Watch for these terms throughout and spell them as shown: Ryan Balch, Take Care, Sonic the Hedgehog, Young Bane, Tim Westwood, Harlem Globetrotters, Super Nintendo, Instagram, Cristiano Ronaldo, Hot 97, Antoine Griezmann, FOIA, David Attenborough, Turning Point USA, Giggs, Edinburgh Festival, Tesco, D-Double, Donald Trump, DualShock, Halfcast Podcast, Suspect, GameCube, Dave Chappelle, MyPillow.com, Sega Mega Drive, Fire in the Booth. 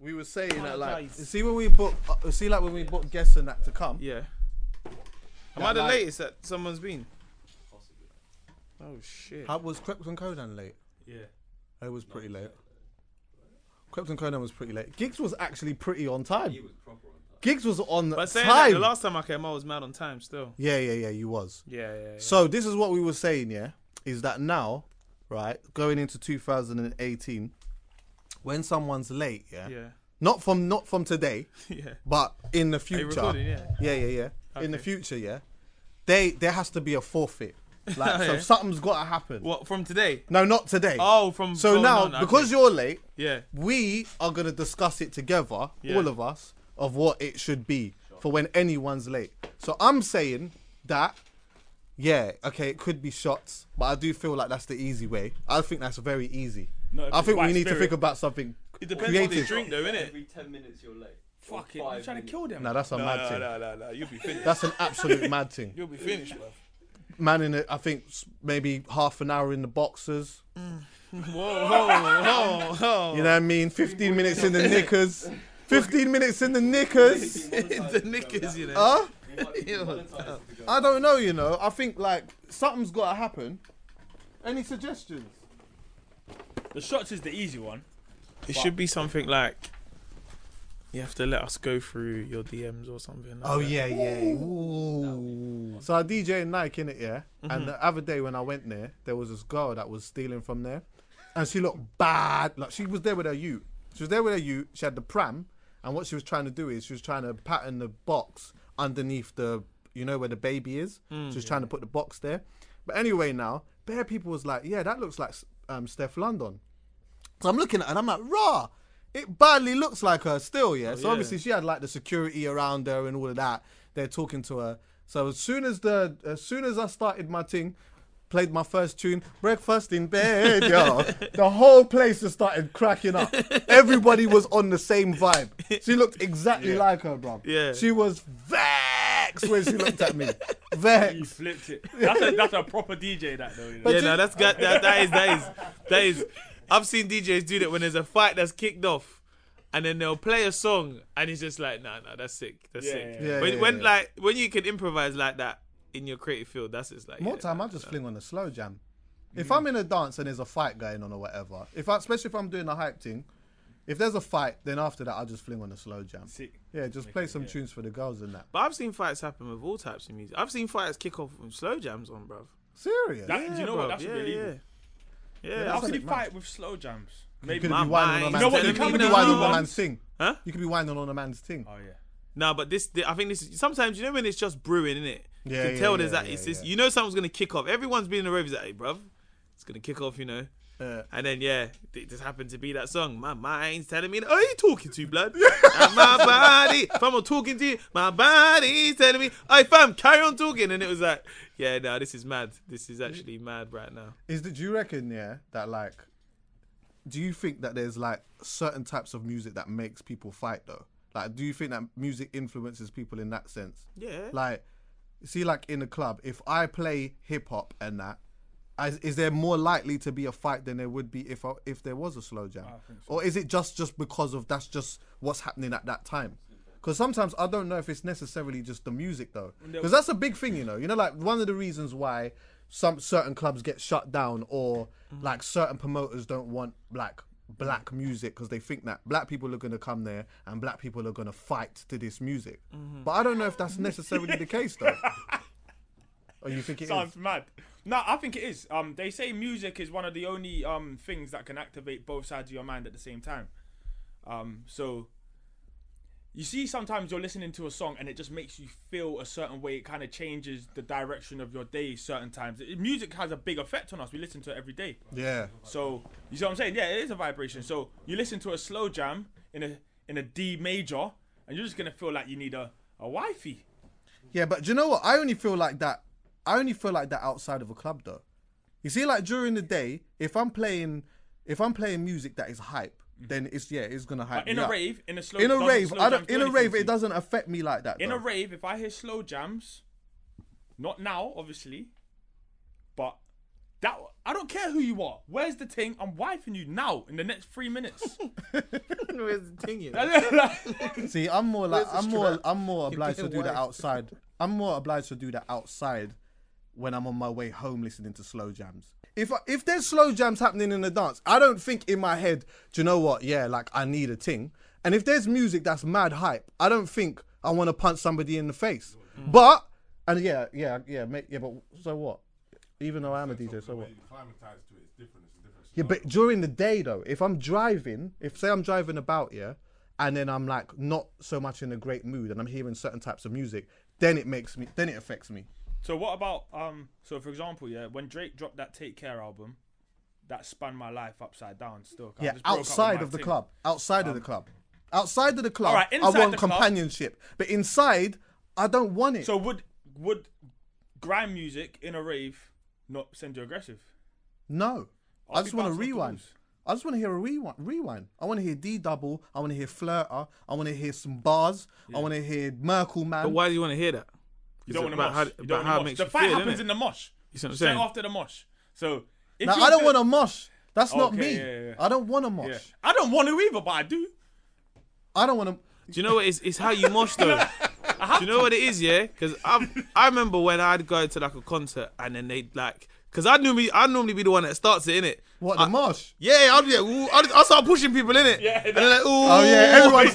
we were saying that, like, see when we book, see like when we book guests and that to come. Yeah. Am I the latest that someone's been? Possibly. Oh shit. How was Krept and Konan late? Yeah. It was pretty late. Krept and Konan was pretty late. Giggs was actually pretty on time. He was proper on time. Giggs was on but saying time. That, the last time I came, I was mad on time still. Yeah, you was. Yeah. So this is what we were saying, yeah, is that now, right, going into 2018, when someone's late, yeah. Not from today, yeah, but in the future. Are you recording? Yeah. Okay. In the future, yeah, there has to be a forfeit. Like, so something's got to happen. What, from today? No, not today. Oh, from... So now, because you're late, yeah, we are going to discuss it together, all of us, of what it should be for when anyone's late. So I'm saying that, yeah, okay, it could be shots, but I do feel like that's the easy way. I think that's very easy. No, I think we need to think about something creative. It depends on what they drink, though, innit? Every 10 minutes you're late. Fuck it, you're trying to kill them. No, that's a mad thing. No, you'll be finished. That's an absolute mad thing. You'll be finished, bro. Man in it, I think maybe half an hour in the boxers. Whoa. You know what I mean? 15 minutes in the knickers. 15 minutes in the knickers. The knickers, you know. I don't know, you know. I think, like, something's got to happen. Any suggestions? The shots is the easy one. It should be something like, you have to let us go through your DMs or something. Like that. Ooh. So I DJ in Nike, innit, yeah? Mm-hmm. And the other day when I went there, there was this girl that was stealing from there. And she looked bad. Like, she was there with her ute. She had the pram. And what she was trying to do is she was trying to pattern the box underneath the, you know, where the baby is. Mm, she was trying to put the box there. But anyway now, bare people was like, yeah, that looks like Steph London. So I'm looking at her and I'm like, rah! It badly looks like her still, yeah? Obviously she had like the security around her and all of that. They're talking to her. So as soon as I started my thing, played my first tune, Breakfast in Bed, yo, the whole place just started cracking up. Everybody was on the same vibe. She looked exactly like her, bro. Yeah. She was vexed when she looked at me. Vexed. You flipped it. That's a proper DJ, that though. You know? Yeah, no, that is. I've seen DJs do that when there's a fight that's kicked off and then they'll play a song and it's just like, nah, that's sick. That's sick. When you can improvise like that in your creative field, that's just like... More time, I just fling on a slow jam. If I'm in a dance and there's a fight going on or whatever, especially if I'm doing a hype thing, if there's a fight, then after that, I'll just fling on a slow jam. Sick. Yeah, just play some tunes for the girls and that. But I've seen fights happen with all types of music. I've seen fights kick off with slow jams on, bruv. Serious? Do you know what? That's really... Yeah, I could be fight with slow jams. Maybe you could be winding on a man's thing. Huh? You could be winding on a man's thing. Oh yeah. No, but I think this is, sometimes, you know, when it's just brewing, innit? Yeah. You can tell there's that. It's this. You know, someone's gonna kick off. Everyone's been in the rave. He's like, hey, bruv, it's gonna kick off, you know. And then it just happened to be that song. My mind's telling me, are you talking to blood? And my body, fam, I'm talking to you. My body's telling me, hey fam, carry on talking. And it was like, this is mad. This is actually mad right now. Do you reckon, that like, do you think that there's like certain types of music that makes people fight though? Like, do you think that music influences people in that sense? Yeah. Like, see, like in the club, if I play hip hop and that, is there more likely to be a fight than there would be if there was a slow jam? I think so. Or is it just because of that's just what's happening at that time? Because sometimes I don't know if it's necessarily just the music though. Because that's a big thing, you know. You know, like one of the reasons why some certain clubs get shut down or like certain promoters don't want like black music because they think that black people are going to come there and black people are going to fight to this music. Mm-hmm. But I don't know if that's necessarily the case though. Or you think it sounds mad. No, I think it is. They say music is one of the only things that can activate both sides of your mind at the same time. So you see, sometimes you're listening to a song and it just makes you feel a certain way. It kind of changes the direction of your day certain times. Music has a big effect on us. We listen to it every day. Yeah. So you see what I'm saying? Yeah, it is a vibration. So you listen to a slow jam in a D major and you're just going to feel like you need a wifey. Yeah, but do you know what? I only feel like that outside of a club though. You see, like during the day, if I'm playing music that is hype, then it's gonna hype. But in a rave, in a rave, it doesn't affect me like that. In a rave, if I hear slow jams, not now, obviously, but That I don't care who you are. Where's the ting? I'm wiping you now in the next 3 minutes. Where's the ting? You know? See, I'm more obliged to do that outside. I'm more obliged to do that outside when I'm on my way home listening to slow jams. If there's slow jams happening in the dance, I don't think in my head, do you know what? Yeah, like I need a ting. And if there's music that's mad hype, I don't think I want to punch somebody in the face. Mm. But but so what? Even though I am a DJ, so what? Yeah, but during the day though, if I'm driving, say I'm driving about, and then I'm like not so much in a great mood, and I'm hearing certain types of music, then it affects me. So what about So for example, when Drake dropped that Take Care album, that spun my life upside down. Still, yeah, outside of the club, right, I want companionship, but inside, I don't want it. So would grime music in a rave not send you aggressive? No. I just want to rewind. I just want to hear a rewind. I want to hear D-Double. I want to hear Flirter. I want to hear some bars. Yeah. I want to hear Merkle Man. But why do you want to hear that? You don't want to mosh. The fight happens in the mosh. You see what I'm saying? After the mosh. So if now, I don't want to mosh. That's not me. Yeah. I don't want to mosh. Yeah. I don't want to either, but I do. I don't want to... Do you know what? It's how you mosh, though. Do you know what it is, yeah? Because I remember when I'd go to like a concert and then they'd like, because I'd normally be the one that starts it, innit? What, the mosh? Yeah, I'd start pushing people, innit? Yeah. And they're like, ooh. Oh yeah, everyone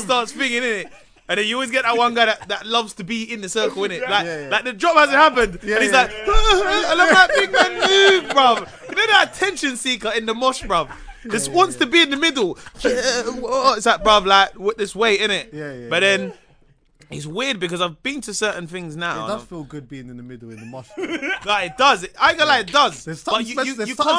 starts thinking, innit? And then you always get that one guy that loves to be in the circle, innit? Like the drop hasn't happened. Yeah, and he's like, and I'm like, big man, move, bruv. You know that attention seeker in the mosh, bruv? Just wants to be in the middle. It's like, bruv, like, this way, innit? Yeah. But then... It's weird because I've been to certain things now. It does feel good being in the middle in the mosh. Like it does. I ain't gonna lie, it does. There's something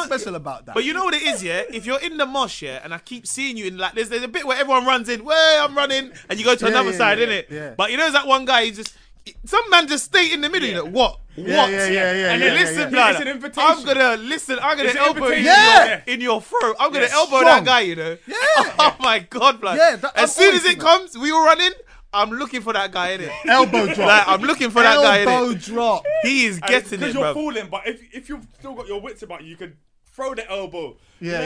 special about that. But you know what it is, yeah? If you're in the mosh, yeah, and I keep seeing you in like there's a bit where everyone runs in, where I'm running, and you go to another side, innit? Yeah. But you know that one guy, some man just stay in the middle, you know, what? Yeah. And then listen, it's an invitation. I'm gonna listen, I'm gonna elbow you in your throat. I'm gonna elbow that guy, you know? Yeah. Oh my God, blood. Yeah, as soon as it comes, we all run in. I'm looking for that guy, innit? Elbow drop. Like, I'm looking for that guy, innit? Elbow drop. He is getting it, bro. Because you're falling, but if you've still got your wits about you can throw the elbow. Yeah.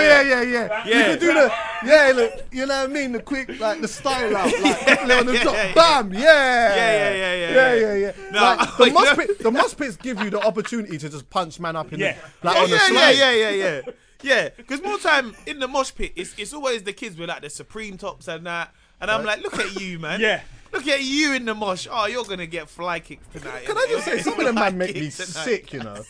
You can do the, look, you know what I mean? The quick, like, the style out, like, on the top, bam, Yeah. No, like, the mosh pits give you the opportunity to just punch man up in the, like, on the slide. Yeah, because more time in the mosh pit, it's always the kids with, like, the Supreme tops and that. And I'm like, look at you, man. Yeah. Look at you in the mosh. Oh, you're going to get fly kicks tonight. Can I just say, some of them man make me sick, you know?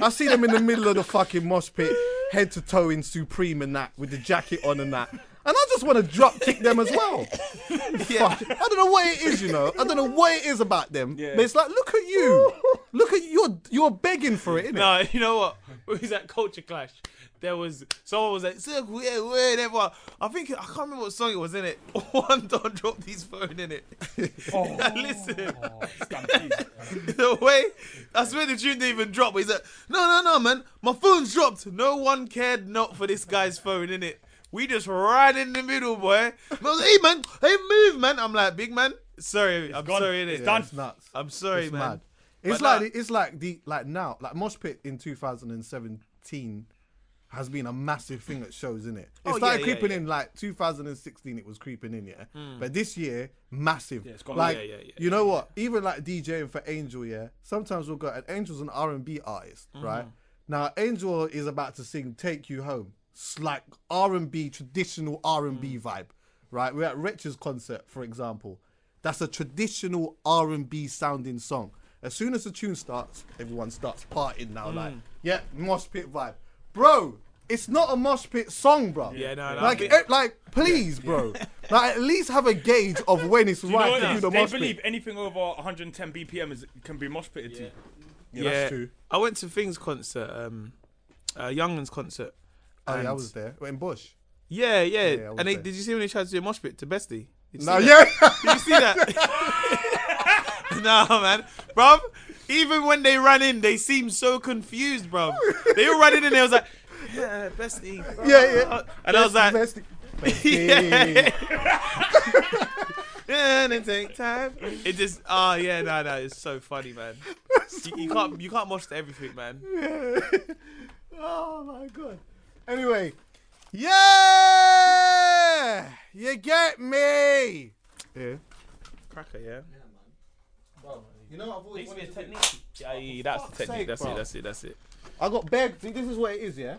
I see them in the middle of the fucking mosh pit, head to toe in Supreme and that, with the jacket on and that. And I just want to drop kick them as well. Fuck. I don't know what it is, you know? I don't know what it is about them. Yeah. But it's like, look at you. Look at you. You're begging for it, innit? No, you know what? It was that culture clash. There was, someone was like, circle, yeah, weird, everyone. I can't remember what song it was, innit? One don't drop his phone, innit? Listen. The way, I swear the tune didn't even drop, but he's like, no, man, my phone's dropped. No one cared not for this guy's phone, innit? We just right in the middle, boy. And I was like, hey, man, move, man. I'm like, big man, sorry, I'm sorry, innit? It's done. It's nuts. I'm sorry, man. Mad. It's like, mosh pit in 2017, has been a massive thing at shows, isn't it? It started creeping in like 2016. It was creeping in, But this year, massive. Yeah, it's got like, you know what? Even like DJing for Angel, sometimes we'll go. And Angel's an R&B artist, right? Now Angel is about to sing "Take You Home." It's like R&B, traditional R&B vibe, right? We're at Wretch's concert, for example. That's a traditional R&B sounding song. As soon as the tune starts, everyone starts partying now. Like, mosh pit vibe, bro. It's not a mosh pit song, bro. Yeah, no. Like, please, bro. Like, at least have a gauge of when it's right to do the mosh pit. They believe anything over 110 BPM can be mosh pitted to. Yeah, that's true. I went to Thing's concert, Youngman's concert. Oh, yeah, I was there. In Bush. Yeah. And did you see when they tried to do a mosh pit to Bestie? No, Did you see that? No, man, bro. Even when they ran in, they seemed so confused, bro. They all ran in and they was like, yeah, Bestie. Yeah. And I was like, Bestie. Yeah, and it take time. It's so funny, man. You can't watch everything, man. Yeah. Oh my god. Anyway, yeah, you get me. Yeah. Cracker, yeah. Yeah, man. Bro, you know I've always wanted a technique. Yeah, that's the technique. That's it. I got bear. See, this is what it is, yeah.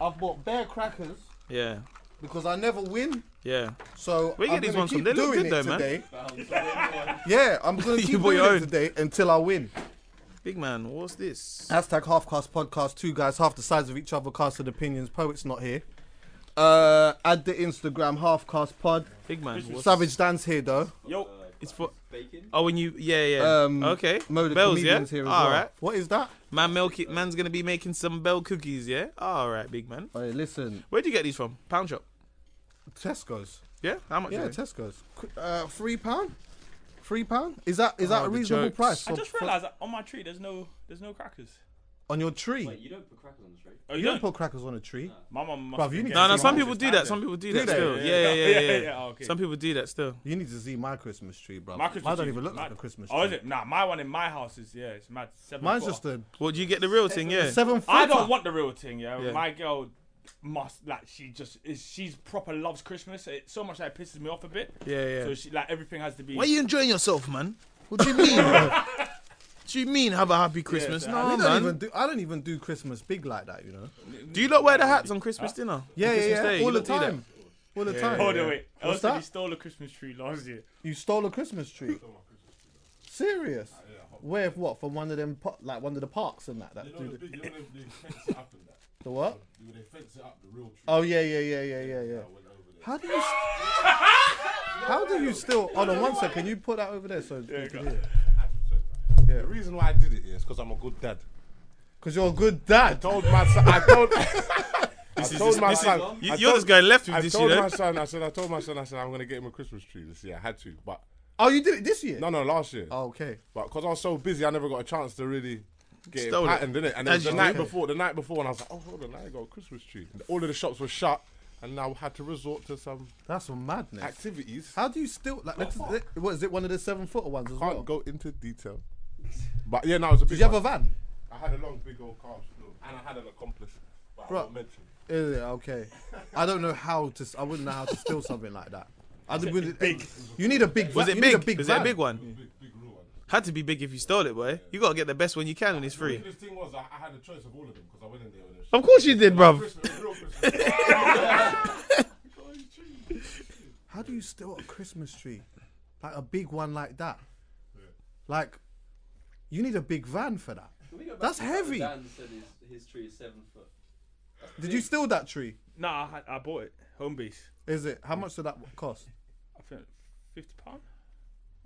I've bought bear crackers. Yeah. Because I never win. Yeah. So we get these ones from. They look good though, man. Yeah, I'm gonna keep doing it today until I win. Big man, what's this? Hashtag Halfcast Podcast. Two guys, half the size of each other, casted opinions. Poet's not here. Add the Instagram Halfcast Pod. Big man, Savage Dan's here though. Yo, it's for bacon. Oh, when you, yeah. Okay. Mo the Bells, yeah. Here as all well. Right. What is that? Man's gonna be making some bell cookies, yeah. All right, big man. Hey, listen. Where'd you get these from? Pound shop. Tesco's. Yeah, how much? Yeah, Tesco's. £3. £3. Is that a reasonable price? I just realised that on my tree there's no crackers. On your tree? Wait, you don't put crackers on the tree. Oh, you don't put crackers on a tree. No. My mum must. No. Some people do that still. Yeah. Oh, okay. Some people do that still. You need to see my Christmas tree, bro. I don't even look like a Christmas tree. Oh, is it? Nah, my one in my house is it's mad. Mine's just a. Well, do you get the real thing? Yeah. 7 foot. I don't want the real thing. Yeah. My girl. Must like she just is. She's proper loves Christmas. It's so much that it pisses me off a bit. Yeah. So she like everything has to be. Why are you enjoying yourself, man? What do you mean? Do you mean have a happy Christmas? Yeah, no, man. I don't even do Christmas big like that, you know. Do you lot wear the hats on Christmas dinner? Yeah. All the time. Hold on, wait. You stole a Christmas tree last year. You stole a Christmas tree. Serious? Where? What? From one of them, like one of the parks and that. The what? They fence it up, the real tree. Oh yeah. How do you still? Hold on 1 second. Can you put that over there so you can hear? Yeah. The reason why I did it is because I'm a good dad. Because you're a good dad. I told my son. You're just going left with this. I told my son. I'm gonna get him a Christmas tree this year. I had to, but. Oh, you did it this year? No, last year. Oh, okay. But because I was so busy, I never got a chance to really. Get it patterned, didn't it? And it was the night before, and I was like, oh, hold on, I ain't got a Christmas tree. And all of the shops were shut, and now I had to resort to some madness activities. How do you still like? What is it? One of the 7-footer ones? Can't go into detail. But yeah, no, it was a big. Did you have a van? I had a long, big old car, and I had an accomplice. But bro, I won't mention it. Is it okay? I don't know how to. I wouldn't know how to steal something like that. Big. You need a big. Was it big? Was it a big one? Had to be big if you stole it, boy. Yeah. You got to get the best one you can when it's free. The thing was, I had a choice of all of them because I went in there with a. Of course you did, bruv. How do you steal a Christmas tree? Like a big one like that? Yeah. Like, you need a big van for that. That's heavy. Dan said his tree is 7 foot. Did you steal that tree? Nah, I bought it. Homebase. Is it? How much did that cost? I think £50.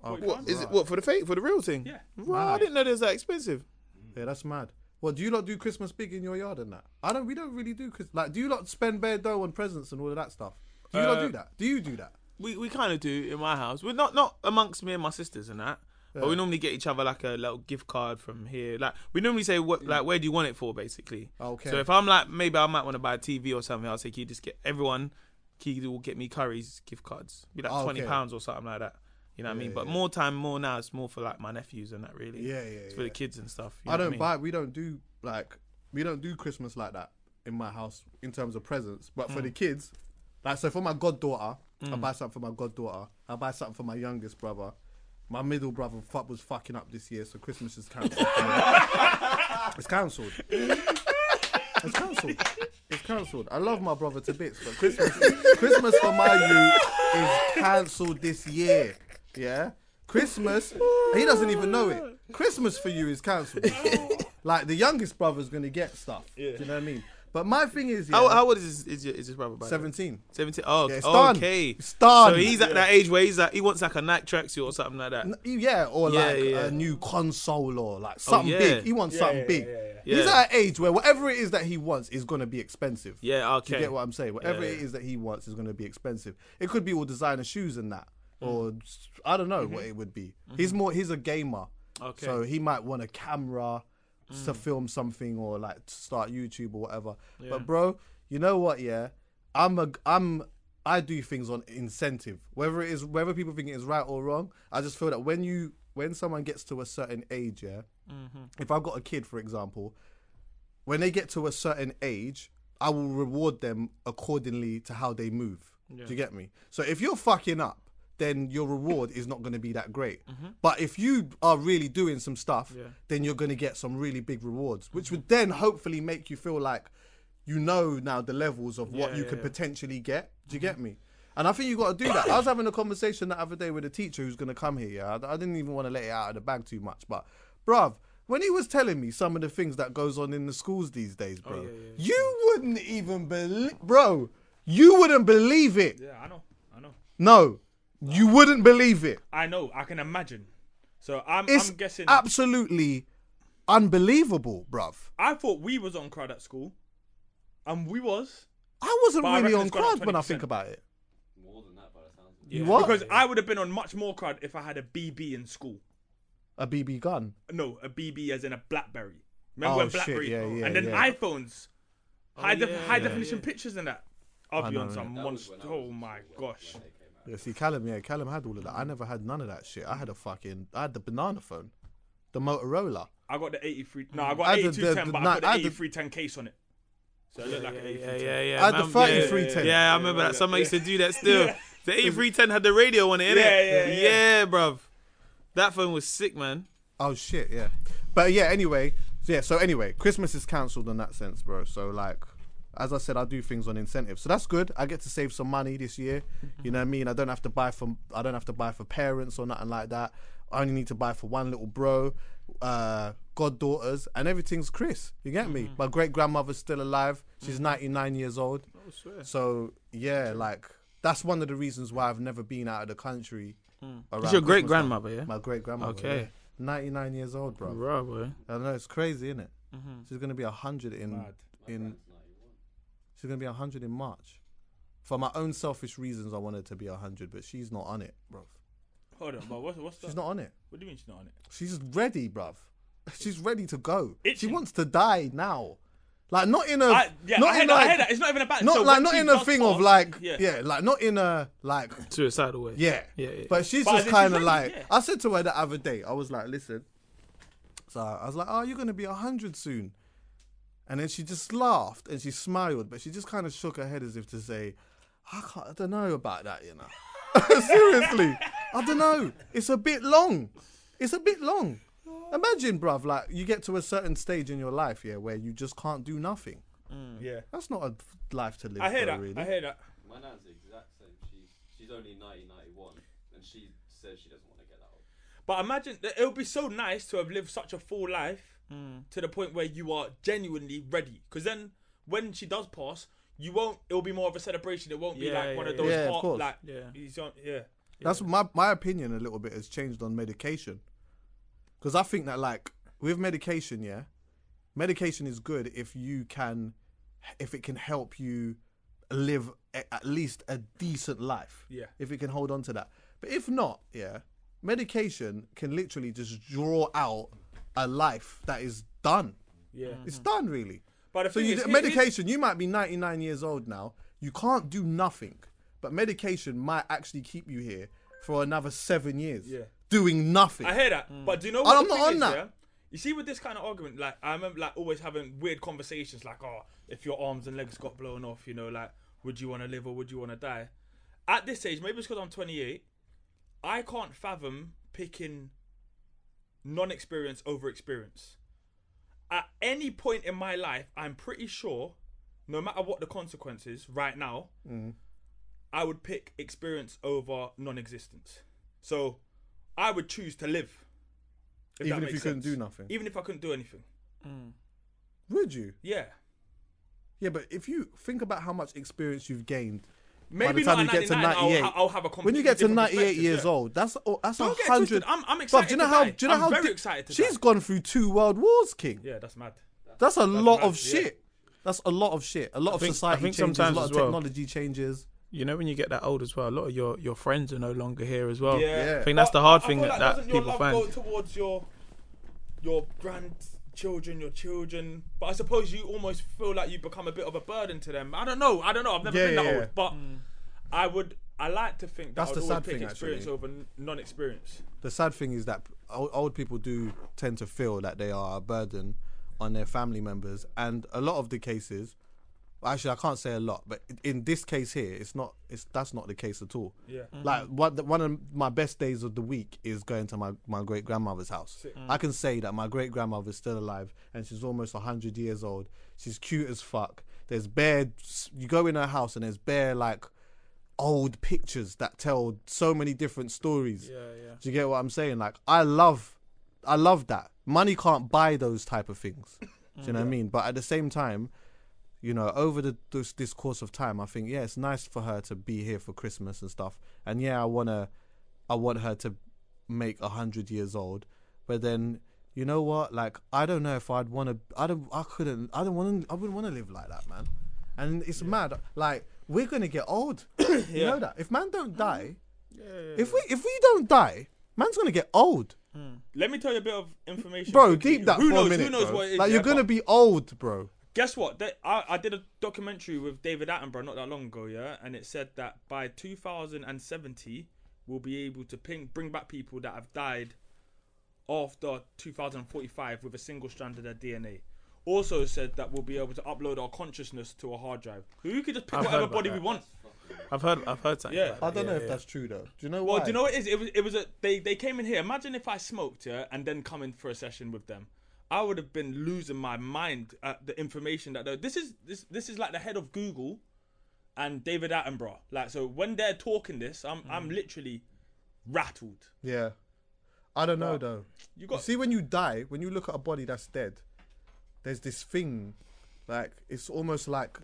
What is it? What for the fake? For the real thing? Yeah. Wow, I didn't know it was that expensive. Yeah, that's mad. Well, do you lot do Christmas big in your yard and that? I don't. We don't really do Christmas. Like, do you lot spend bare dough on presents and all of that stuff? Do you lot do that? Do you do that? We kind of do in my house. We're not amongst me and my sisters and that. Yeah. But we normally get each other like a little gift card from here. Like we normally say, like where do you want it for, basically? Okay. So if I'm like, maybe I might want to buy a TV or something. I'll say, can you just get everyone? Can you get me Curry's gift cards? Be like £20 or something like that. You know what I mean? Yeah. But more now, it's more for like my nephews and that really. Yeah. It's for the kids and stuff. You know what I mean? We don't do Christmas like that in my house in terms of presents. But for the kids, like so for my goddaughter, I buy something for my goddaughter. I buy something for my youngest brother. My middle brother was fucking up this year, so Christmas is cancelled. It's cancelled. It's cancelled. It's cancelled. I love my brother to bits, but Christmas for my youth is cancelled this year. Yeah, Christmas. He doesn't even know it. Christmas for you is cancelled. Like the youngest brother's gonna get stuff. Yeah. Do you know what I mean? But my thing is, yeah, how old is his brother? 17. Oh, yeah, okay. It's done. So he's at that age where he's like, he wants like a Nike tracksuit or something like that. Yeah, or like a new console or like something big. He wants something big. Yeah. He's at an age where whatever it is that he wants is gonna be expensive. Yeah, okay. Do you get what I'm saying? Whatever it is that he wants is gonna be expensive. It could be all designer shoes and that. Or I don't know what it would be. He's a gamer, okay. So he might want a camera to film something or like to start YouTube or whatever. Yeah. But bro, you know what? Yeah, I do things on incentive. Whether people think it is right or wrong, I just feel that when someone gets to a certain age, yeah, Mm-hmm. If I've got a kid, for example, when they get to a certain age, I will reward them accordingly to how they move. Yeah. Do you get me? So if you're fucking up, then your reward is not going to be that great. Mm-hmm. But if you are really doing some stuff, then you're going to get some really big rewards, which would then hopefully make you feel like you know now the levels of what you could potentially get. Do you get me? And I think you got to do that. I was having a conversation the other day with a teacher who's going to come here. Yeah? I didn't even want to let it out of the bag too much. But, bruv, when he was telling me some of the things that goes on in the schools these days, bro, you wouldn't even believe... Bro, you wouldn't believe it. Yeah, I know. No. You wouldn't believe it. I know. I can imagine. So I'm guessing... It's absolutely unbelievable, bruv. I thought we was on crud at school. And we was. I wasn't really on crud when I think about it. More than that by the sounds. You what? Because I would have been on much more crud if I had a BB in school. A BB gun? No, a BB as in a BlackBerry. Remember when BlackBerry? Shit, yeah, and then iPhones. High definition pictures and that. I'll be on some monster. Oh my gosh. Yeah, see, Callum had all of that. I never had none of that shit. I had the banana phone, the Motorola. I got the 83. No, I got 8210, but I put the 8310 case on it. So it looked like an 8310. Yeah. I had the 3310. Yeah, I remember that. Somebody used to do that still. Yeah. The 8310 had the radio on it, innit? Yeah, bruv. That phone was sick, man. Oh, shit, yeah. But yeah, anyway. So anyway, Christmas is cancelled in that sense, bro. So, like... As I said, I do things on incentives, so that's good. I get to save some money this year. You know what I mean? I don't have to buy for parents or nothing like that. I only need to buy for one little bro, goddaughters, and everything's Chris. You get me? My great grandmother's still alive. She's 99 years old. Oh, swear. So yeah, like that's one of the reasons why I've never been out of the country. It's your great grandmother, yeah? My great grandmother. Okay. Yeah. 99 years old, bro. Right, boy. I know it's crazy, isn't it? She's gonna be 100 in. She's going to be 100 in March. For my own selfish reasons, I wanted to be 100, but she's not on it, bruv. Hold on, bro. What's that? She's not on it. What do you mean she's not on it? She's ready, bruv. She's ready to go. She wants to die now. Like, not in a... I heard that. It's not even about... Not in a thing of, like... Suicidal way. Yeah. But she's just kind of like... Yeah. I said to her the other day, I was like, listen. So I was like, oh, you're going to be 100 soon. And then she just laughed and she smiled, but she just kind of shook her head as if to say, I don't know about that, you know. Seriously, I don't know. It's a bit long. Imagine, bruv, like you get to a certain stage in your life, yeah, where you just can't do nothing. Yeah. That's not a life to live. I hear that. My nan's the exact same. She's only 90, 91, and she says she doesn't want to get that old. But imagine, it would be so nice to have lived such a full life. To the point where you are genuinely ready, because then when she does pass, it'll be more of a celebration. It won't be like one of those of like that's my opinion a little bit has changed on medication, because I think that like with medication, medication is good if it can help you live at least a decent life, if it can hold on to that. But if not, medication can literally just draw out a life that is done. It's done, really. But so medication, you might be 99 years old now. You can't do nothing. But medication might actually keep you here for another 7 years. Doing nothing. I hear that. But do you know what I'm not on that. Yeah? You see, with this kind of argument, like I remember like always having weird conversations like, oh, if your arms and legs got blown off, you know, like, would you want to live or would you want to die? At this age, maybe it's because I'm 28, I can't fathom picking non-experience over experience. At any point in my life, I'm pretty sure, no matter what the consequences right now, I would pick experience over non-existence. So I would choose to live. Even if you couldn't do nothing? Even if I couldn't do anything. Would you? Yeah. Yeah, but if you think about how much experience you've gained... Maybe by the time you get to 98, I'll have a completely when you get to 98 years old, that's 100. I'm excited. Bruv, I'm very excited. She's gone through 2 world wars, King. Yeah, that's mad. That's a lot of shit. Yeah. That's a lot of shit. A lot of society changes. A lot of technology changes. You know, when you get that old as well, a lot of your friends are no longer here as well. Yeah. I think that's the hard thing that people find. Doesn't your love go towards your grandchildren, your children? But I suppose you almost feel like you become a bit of a burden to them. I don't know. I've never been that old, but I like to think that I would always pick experience over non-experience. The sad thing is that old people do tend to feel that they are a burden on their family members, and a lot of the cases, actually I can't say a lot, but in this case here, that's not the case at all. Yeah. Mm-hmm. Like one of my best days of the week is going to my great grandmother's house. Mm. I can say that my great grandmother is still alive and she's almost 100 years old. She's cute as fuck. You go in her house and there's bare like old pictures that tell so many different stories. Yeah, yeah. Do you get what I'm saying? Like I love that. Money can't buy those type of things. Do you know what I mean? But at the same time, you know, over this course of time, I think, yeah, it's nice for her to be here for Christmas and stuff. And yeah, I want her to make 100 years old. But then, you know what? Like, I don't know if I'd want to. I wouldn't want to live like that, man. And it's mad. Like, we're gonna get old. You know that if man don't die, if we don't die, man's gonna get old. Mm. Let me tell you a bit of information, bro. Deep that for a minute. Who knows what it is? Like, you're gonna be old, bro. Guess what? I did a documentary with David Attenborough not that long ago, yeah? And it said that by 2070, we'll be able to bring back people that have died after 2045 with a single strand of their DNA. Also said that we'll be able to upload our consciousness to a hard drive. We could just pick whatever body we want. I've heard that. Yeah. I don't know if that's true, though. Do you know why? Well, do you know what it is? They came in here. Imagine if I smoked, yeah, and then come in for a session with them. I would have been losing my mind at the information that this is like the head of Google and David Attenborough. Like, so when they're talking this, I'm literally rattled. Yeah. I don't know though. You see, when you die, when you look at a body that's dead, there's this thing, like it's almost like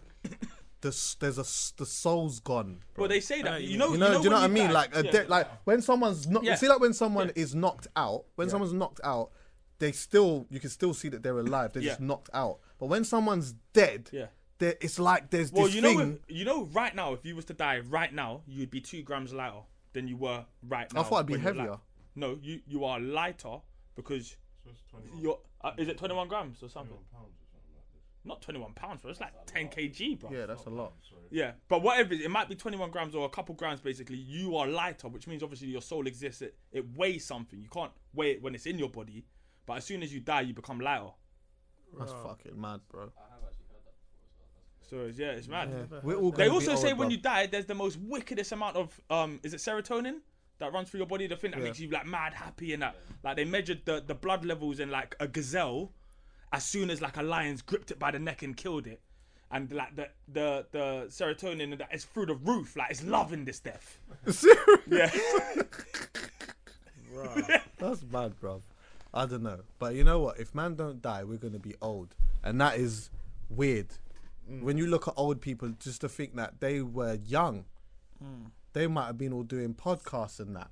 the soul's gone. Bro. Well, they say that. You know do you know what I mean? Die, like when someone's not see, like when someone is knocked out, when someone's knocked out, you can still see that they're alive. They're just knocked out. But when someone's dead, it's like there's this thing. Right now, if you was to die right now, you'd be 2 grams lighter than you were right now. I thought I'd be heavier. No, you are lighter because you're. Is it 21 grams or something? 21 pounds or something like this. Not 21 pounds, bro. It's like 10 kg, bro. Yeah, that's a lot. Yeah, but whatever it might be, 21 grams or a couple grams. Basically, you are lighter, which means obviously your soul exists. It weighs something. You can't weigh it when it's in your body. But as soon as you die, you become lighter. That's fucking mad, bro. I have actually heard that before. So it's mad. Yeah. They also say when you die, there's the most wickedest amount of is it serotonin that runs through your body? The thing that makes you like mad happy and that. Like they measured the blood levels in like a gazelle, as soon as like a lion's gripped it by the neck and killed it, and like the serotonin that is through the roof. Like it's loving this death. Seriously? Yeah. Right. That's mad, bro. I don't know, but you know what? If man don't die, we're gonna be old, and that is weird. Mm. When you look at old people, just to think that they were young, they might have been all doing podcasts and that,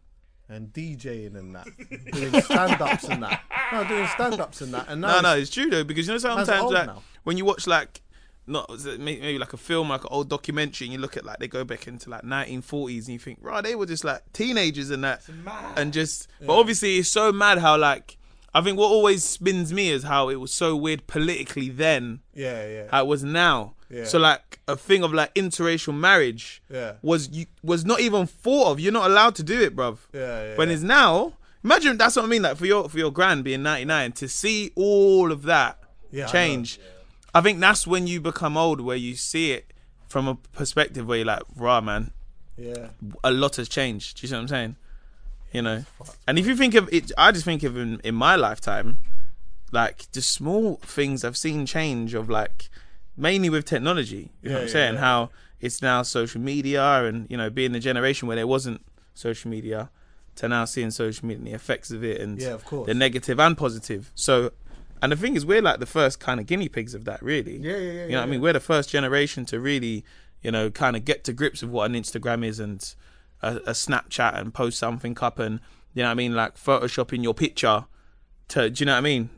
and DJing and that, doing stand-ups and that. No, doing stand-ups and that. And no, it's true though, because you know sometimes like when you watch like maybe like a film, like an old documentary, and you look at like they go back into like 1940s, and you think, right, they were just like teenagers and that, and just. Yeah. But obviously, it's so mad how like. I think what always spins me is how it was so weird politically then. Yeah, yeah. How it was now. Yeah. So like a thing of like interracial marriage was not even thought of. You're not allowed to do it, bruv. Yeah, yeah. When it's now, imagine that's what I mean. Like for your grand being 99 to see all of that change. I think that's when you become old, where you see it from a perspective where you're like, rah, man. Yeah. A lot has changed. Do you see what I'm saying? You know, and if you think of it, I just think of in my lifetime, like the small things I've seen change of like mainly with technology, you know what I'm saying? Yeah. How it's now social media and, you know, being the generation where there wasn't social media to now seeing social media and the effects of it and of course. The negative and positive. So, and the thing is, we're like the first kind of guinea pigs of that really. You know what I mean? We're the first generation to really, you know, kind of get to grips with what an Instagram is and, a Snapchat and post something up and you know what I mean like photoshopping your picture to do you know what I mean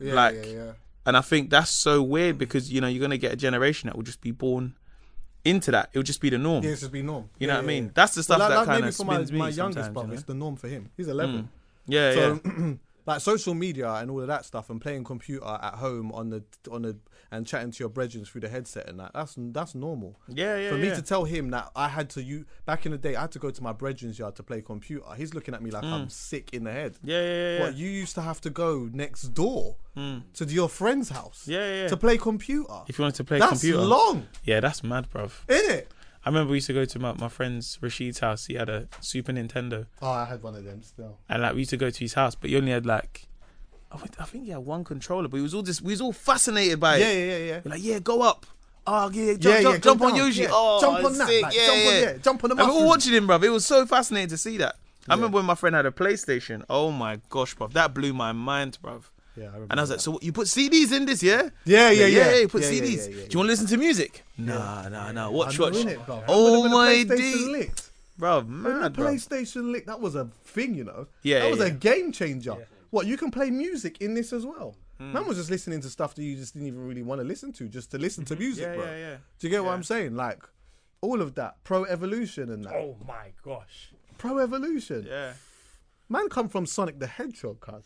and I think that's so weird because you know you're going to get a generation that will just be born into that. It'll just be the norm. It'll just be norm. You know what I mean? That's the stuff that kind of spins me. Maybe for my youngest brother, you know? It's the norm for him. He's 11. Yeah, so, yeah. Like social media and all of that stuff, and playing computer at home and chatting to your brethren through the headset and that's normal. Yeah. For me to tell him that I had to, you back in the day, I had to go to my brethren's yard to play computer. He's looking at me like I'm sick in the head. Yeah. But you used to have to go next door to your friend's house. Yeah. To play computer. If you wanted to play computer, that's long. Yeah, that's mad, bruv. Isn't it? I remember we used to go to my friend's Rashid's house. He had a Super Nintendo. Oh, I had one of them still. And like we used to go to his house, but he only had like, I think he had one controller. But we was all fascinated by it. Yeah. We're like, go up. Oh, yeah, jump on Yoshi. Yeah. Oh, jump on that. Like, jump on the mushroom. And we were watching him, bruv. It was so fascinating to see that. I remember when my friend had a PlayStation. Oh my gosh, bruv, that blew my mind, bruv. Yeah, and I was like, so what, you put CDs in this, yeah? Yeah, you put CDs. Yeah. Do you want to listen to music? Nah. Watch. It, oh, my D. Bro, mad, bro. PlayStation Lick, that was a thing, you know? Yeah, that was a game changer. Yeah. What, you can play music in this as well? Man was just listening to stuff that you just didn't even really want to listen to, just to listen to music, bro. Yeah. Do you get what I'm saying? Like, all of that. Pro Evolution and that. Oh, my gosh. Pro Evolution. Yeah. Man come from Sonic the Hedgehog, cuz.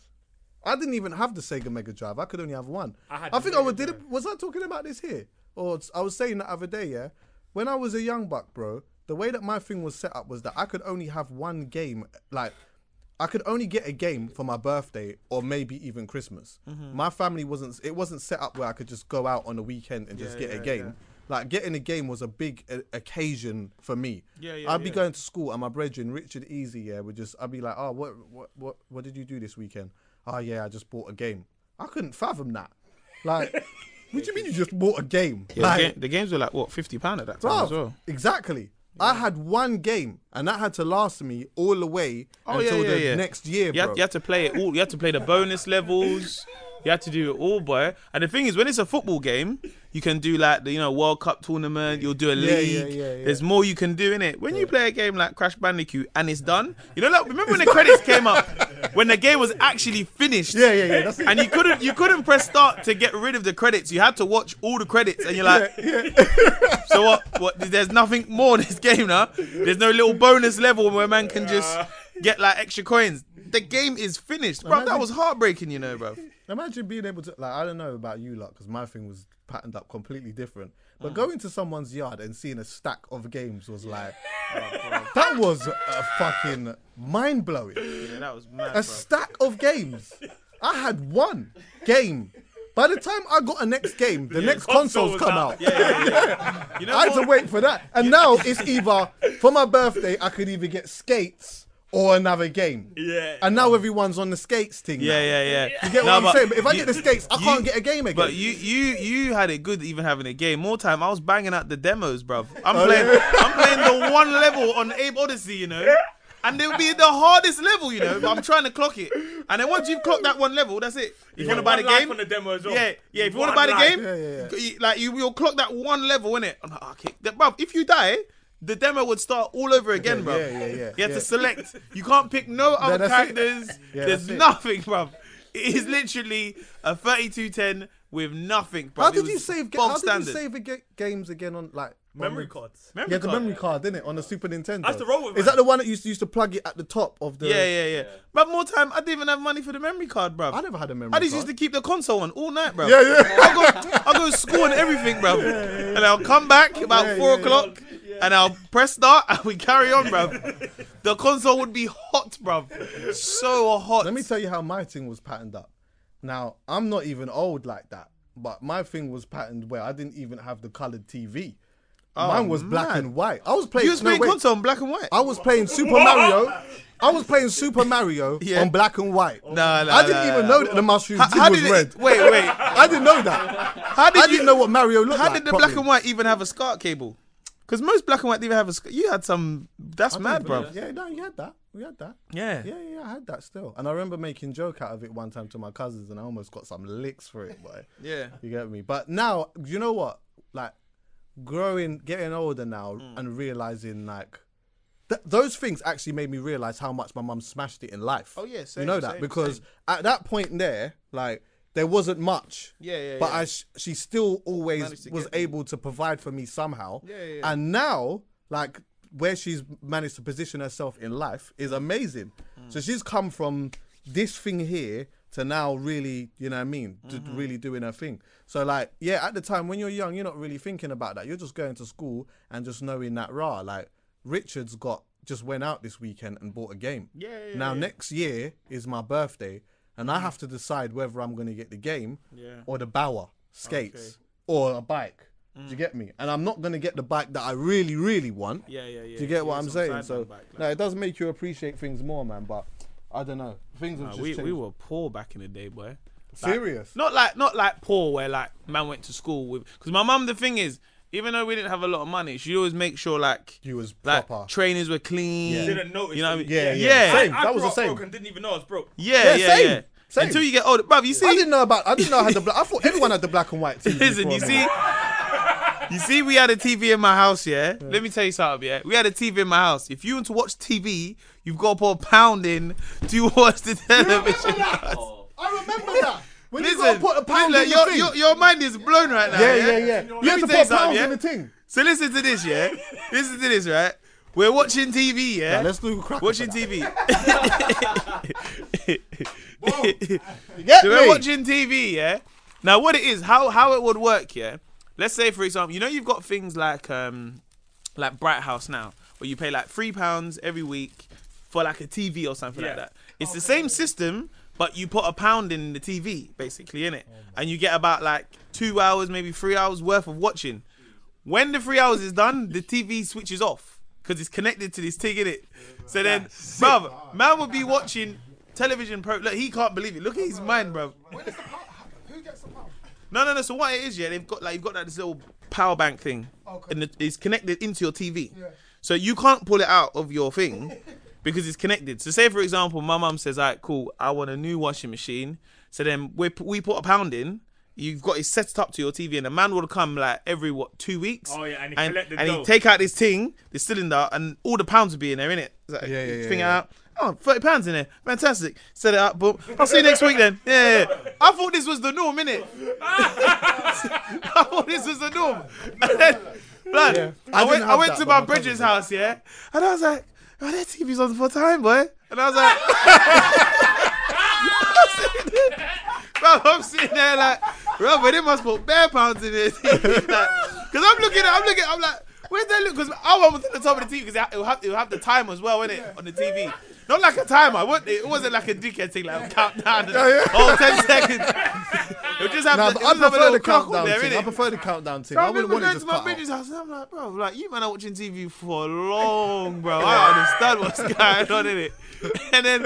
I didn't even have the Sega Mega Drive. I could only have one. Was I talking about this here? Or I was saying the other day, yeah? When I was a young buck, bro, the way that my thing was set up was that I could only have one game. Like, I could only get a game for my birthday or maybe even Christmas. Mm-hmm. My family wasn't set up where I could just go out on a weekend and just get a game. Yeah. Like, getting a game was a big occasion for me. Yeah, I'd be going to school and my brethren, Richard Easy, I'd be like, oh, what did you do this weekend? Oh, yeah, I just bought a game. I couldn't fathom that. Like, what do you mean you just bought a game? Yeah, like, the games were like, what, £50 at that time as well? Exactly. Yeah. I had one game, and that had to last me all the way until the next year, bro. You had to play it all. You had to play the bonus levels. You had to do it all, boy. And the thing is, when it's a football game, you can do like the World Cup tournament. You'll do a league. Yeah. There's more you can do in it. When you play a game like Crash Bandicoot and it's done, like remember when the credits came up, when the game was actually finished. Yeah. That's it. And you couldn't press start to get rid of the credits. You had to watch all the credits, and you're like, so what? What? There's nothing more in this game now. There's no little bonus level where man can just get like extra coins. The game is finished, bro. That was heartbreaking, bro. Imagine being able to, like, I don't know about you lot, because my thing was patterned up completely different. But going to someone's yard and seeing a stack of games was like, that was a fucking mind blowing. Yeah, that was mad. A stack of games. I had one game. By the time I got a next game, the next console's come out. Yeah. I had to wait for that. And now it's either for my birthday, I could either get skates or another game. Yeah. And now everyone's on the skates thing. Yeah. You get what I'm saying? But if I get the skates, I can't get a game again. But you had it good even having a game. More time, I was banging out the demos, bruv. I'm playing the one level on Abe Odyssey, And it'll be the hardest level, but I'm trying to clock it. And then once you've clocked that one level, that's it. If you want to buy the game, on the demo as well. Yeah. If you want to buy the game, like you'll clock that one level, innit? I'm like, okay, bruv, if you die, the demo would start all over again, bro. Yeah. You had to select. You can't pick no other characters. There's nothing, bro. It is literally a 3210 with nothing, bro. How did you save games again on like memory cards? Memory card, didn't it, on the Super Nintendo? I used to roll with it. Is that the one that you used to plug it at the top of the? Yeah. But more time, I didn't even have money for the memory card, bro. I never had a memory card. I just used to keep the console on all night, bro. Yeah. I'll go score and everything, bro. And I'll come back about 4 o'clock. Yeah. And I'll press start and we carry on, bruv. The console would be hot, bruv. So hot. Let me tell you how my thing was patterned up. Now, I'm not even old like that, but my thing was patterned where I didn't even have the coloured TV. Oh, mine was black and white. I was playing... You was playing console on black and white? I was playing Super Mario... I was playing Super Mario on black and white. No. I didn't even know that the mushroom was red. Wait. I didn't know that. I didn't know what Mario looked like. How did the black and white even have a SCART cable? Because most black and white didn't have a... You had some... That's mad, bro. Yeah, no, you had that. We had that. Yeah. Yeah, I had that still. And I remember making joke out of it one time to my cousins and I almost got some licks for it, boy. Yeah. You get me? But now, you know what? Like, getting older now and realising, like... Those things actually made me realise how much my mum smashed it in life. Oh, yeah, same. You know that? Because at that point there, like... There wasn't much, but she still always was able to provide for me somehow. Yeah. And now, like, where she's managed to position herself in life is amazing. So she's come from this thing here to now really, you know what I mean, really doing her thing. So like, yeah, at the time when you're young, you're not really thinking about that. You're just going to school and just knowing that, rah, like Richard's just went out this weekend and bought a game. Now next year is my birthday and I have to decide whether I'm going to get the game or the bower, skates or a bike. Do you get me? And I'm not going to get the bike that I really, really want. Do you get what I'm saying? So bike, like, no, it does make you appreciate things more, man. But I don't know. Things have just changed. We were poor back in the day, boy. Like, serious? Not like poor where like man went to school with... Because my mum, the thing is, even though we didn't have a lot of money, she always make sure like... You was like, proper. Trainers were clean. Yeah. Didn't notice. You know what I mean? Same. I that was the same. Broke and didn't even know I was broke. Yeah. Same. Until you get older. Bruv, you see... I didn't know I had the black... I thought everyone had the black and white TV. Listen, you see... You see, we had a TV in my house, yeah? Let me tell you something, yeah? We had a TV in my house. If you want to watch TV, you've got to put a pound in to watch the television. I remember that. When listen, you put a pound in the thing. Your mind is blown right now. Yeah. You have to put pounds in the thing. So listen to this, yeah? Listen to this, right? We're watching TV, yeah? Nah, let's do crack. Watching TV. So we're watching TV, yeah? Now, what it is, how it would work, yeah? Let's say, for example, you know you've got things like Bright House now, where you pay like £3 every week for like a TV or something like that. It's the same system, but you put a pound in the TV, basically, innit? And you get about like 2 hours, maybe 3 hours worth of watching. When the 3 hours is done, the TV switches off because it's connected to this thing, innit? So then, bruv, man will be watching television look, he can't believe it. Look at his mind, bruv. Who gets the pound? No. So what it is, yeah, they've got like you've got like, this little power bank thing, and it's connected into your TV. Yeah. So you can't pull it out of your thing because it's connected. So say for example, my mum says, "Alright, cool, I want a new washing machine." So then we put a pound in. You've got it set up to your TV, and a man will come like every 2 weeks. Oh yeah, and he collect the dough. And he take out this thing, the cylinder, and all the pounds will be in there, innit? Like, yeah. Out. Oh, £30 in there. Fantastic. Set it up, boom. I'll see you next week then. Yeah. I thought this was the norm, innit? I thought this was the norm. And then, blood, I went to my brother's house, yeah? And I was like, oh, that TV's on for time, boy. And I was like... I'm sitting there like, bro, but they must put bare pounds in there. Because I'm looking, I'm like... Where's that look? Because I was at the top of the TV because it will have the time as well, innit? Yeah. On the TV. Not like a timer. It wasn't like a dickhead thing, like countdown. Oh, 10 seconds. It'll just have I prefer the countdown thing. I prefer the countdown thing. I wouldn't want to just cut off. House, and I'm like, bro, like, you man are watching TV for long, bro. I don't understand what's going on, innit? And then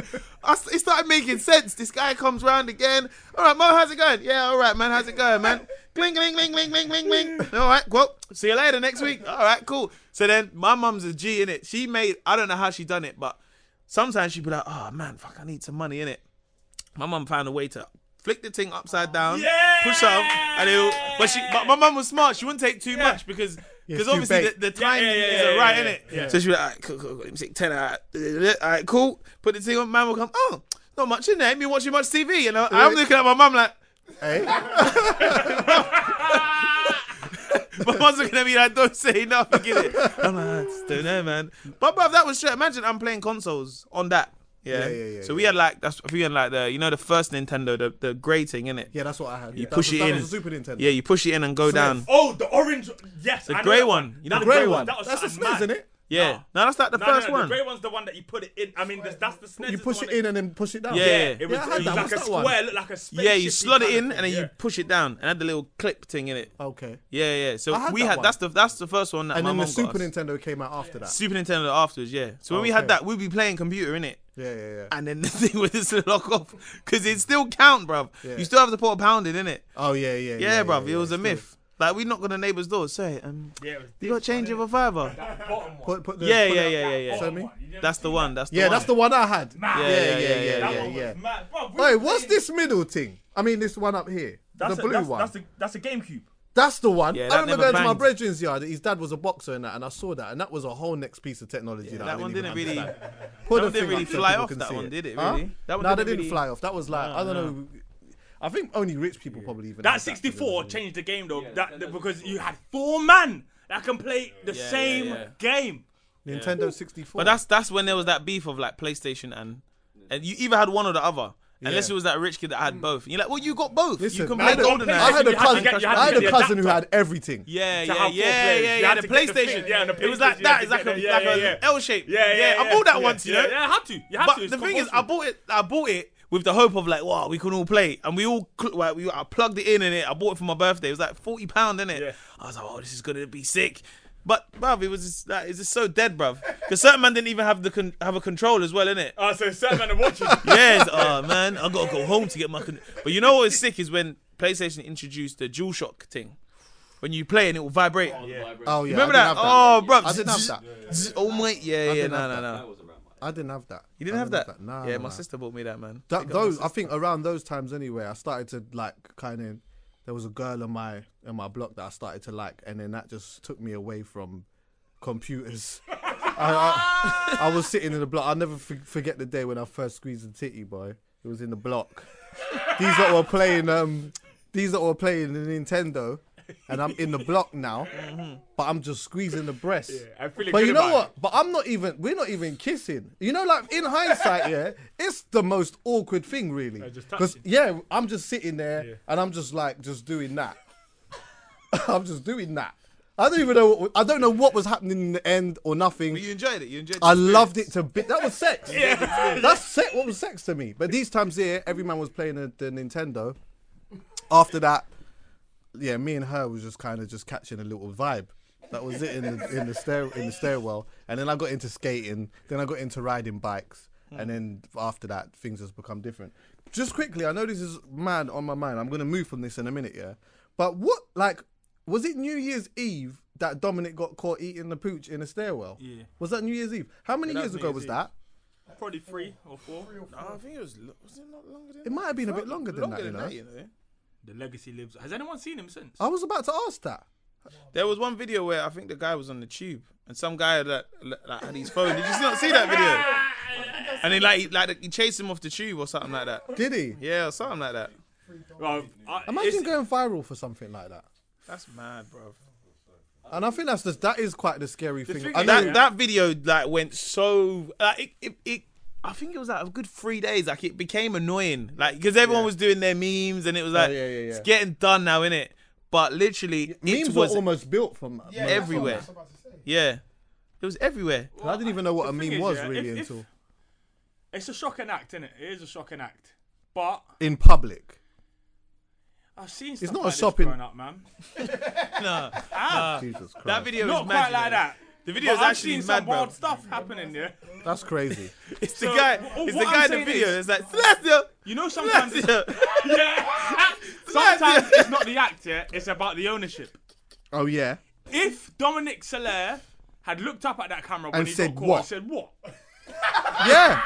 it started making sense. This guy comes round again. All right, Mo, how's it going? Yeah, all right, man, how's it going, man? Cling, cling, cling, cling, cling, cling, cling. All right, well, see you later next week. All right, cool. So then my mum's a G, innit? She made, I don't know how she done it, but sometimes she'd be like, oh, man, fuck, I need some money, innit? My mum found a way to flick the thing upside down, push up, and but my mum was smart. She wouldn't take too much because obviously the timing isn't right, innit? Yeah. So she'd be like, all right, cool, let me take 10, all right, cool. Put the thing on, man will come, oh, not much in there. Ain't been watching much TV. And I'm looking at my mum like, hey? My mum's looking at me like, don't say nothing, get it? I'm like, I just don't know, man. But bruv, that was straight. Imagine I'm playing consoles on that. Yeah. So we had like, the first Nintendo, the grey thing, innit? Yeah, that's what I had. You push it in. That was a Super Nintendo. Yeah, you push it in and go down. Oh, the orange, yes. The grey one. You know the grey one? That's a SNES, isn't it? Yeah. No, that's like the first one. The grey one's the one that you put it in. I mean, that's the SNES. You push it in and then push it down. Yeah. It was like a square, looked like a spaceship. Yeah, you slot it in and then you push it down. And had the little clip thing in it. Okay. Yeah. So we had, that's the first one that my mum got us. And then the Super Nintendo came out after that. Super Nintendo afterwards, yeah. So when we had that, we'd be playing computer, innit? Yeah. And then the thing would just lock off. Because it still count, bruv. Yeah. You still have to put a pound in, innit? Oh, yeah. Yeah, bruv, it was a myth. Like, we knocked on the neighbour's door, say, you got change of a fiver? That bottom one. Yeah. That's the one. That's the one I had. Yeah. Wait, what's this middle thing? I mean, this one up here. The blue one. That's a GameCube. That's the one. Yeah, I remember going to my brethren's yard. His dad was a boxer and that, and I saw that, and that was a whole next piece of technology. Yeah, that one didn't really, fly off. That one did it really? No, that didn't fly off. That was like I don't know. I think only rich people probably even. That 64 changed the game though, because you had 4 men that can play the same game. Nintendo 64. But that's when there was that beef of like PlayStation and And you either had one or the other. Yeah. Unless it was that rich kid that had both. And you're like, well, you got both. Listen, you can play golden. I had a cousin who had everything. Yeah. You had a PlayStation. Yeah, and it was like that. It's like an L shape. Yeah. I bought that once, you know. Yeah, I had to. But the thing is, I bought it with the hope of like, wow, we can all play. And we all, I plugged it in and I bought it for my birthday. It was like £40, innit? Yeah. I was like, oh, this is going to be sick. But, bruv, it was just, like, it's just so dead, bruv. Because certain man didn't even have the have a control as well, innit? Oh, so certain man are watching. Yes, oh, man, I got to go home to get my control. But you know what is sick is when PlayStation introduced the DualShock thing. When you play and it will vibrate. Oh, yeah. Remember that? Oh, bruv. I didn't have that. Oh, my. No. I didn't have that. You didn't have that? Nah. Yeah, my sister bought me that, man. I think around those times anyway, I started to, like, kind of... There was a girl in my block that I started to like, and then that just took me away from computers. I was sitting in the block. I'll never forget the day when I first squeezed the titty, boy. It was in the block. These that were playing the Nintendo, and I'm in the block now, but I'm just squeezing the breast. Yeah, I feel like, but you know what? But we're not even kissing. You know, like in hindsight, yeah, it's the most awkward thing, really. Because yeah, I'm just sitting there and I'm just like, just doing that. I'm just doing that. I don't know what was happening in the end or nothing. But you enjoyed it. I loved it to bits. That was sex. Yeah. That's sex. What was sex to me? But these times here, every man was playing the Nintendo. After that. Yeah, me and her was just kind of just catching a little vibe. That was it in the stairwell. And then I got into skating. Then I got into riding bikes. And then after that, things just become different. Just quickly, I know this is mad on my mind. I'm going to move from this in a minute, yeah? But what, like, was it New Year's Eve that Dominic got caught eating the pooch in the stairwell? Yeah. Was that New Year's Eve? How many years ago was that? Probably 3 or 4. No, I think it was it not longer than that? It might have been a bit longer than that, you know? The legacy lives. Has anyone seen him since? I was about to ask that. There was one video where I think the guy was on the tube and some guy that had his phone. Did you not see that video? And he chased him off the tube or something like that. Did he? Yeah, or something like that. Well, imagine going viral for something like that. That's mad, bro. And I think that is quite the scary thing. That video went so... I think it was like a good 3 days. Like it became annoying, like because everyone was doing their memes, and it was like it's getting done now, innit? But literally, memes were almost built from everywhere. Yeah, it was everywhere. Well, I didn't even know what a meme was really until. It's a shocking act, innit? It is a shocking act, but in public. I've seen stuff. It's not like a shopping. Growing up, man. No, Jesus Christ. That video is quite like that. The video is actually mad, some wild stuff happening there. Yeah? That's crazy. it's the guy in the video that's like, Celestia! You know sometimes sometimes it's not the act, yeah? It's about the ownership. Oh, yeah. If Dominic Soler had looked up at that camera when he got caught and said, what? Yeah.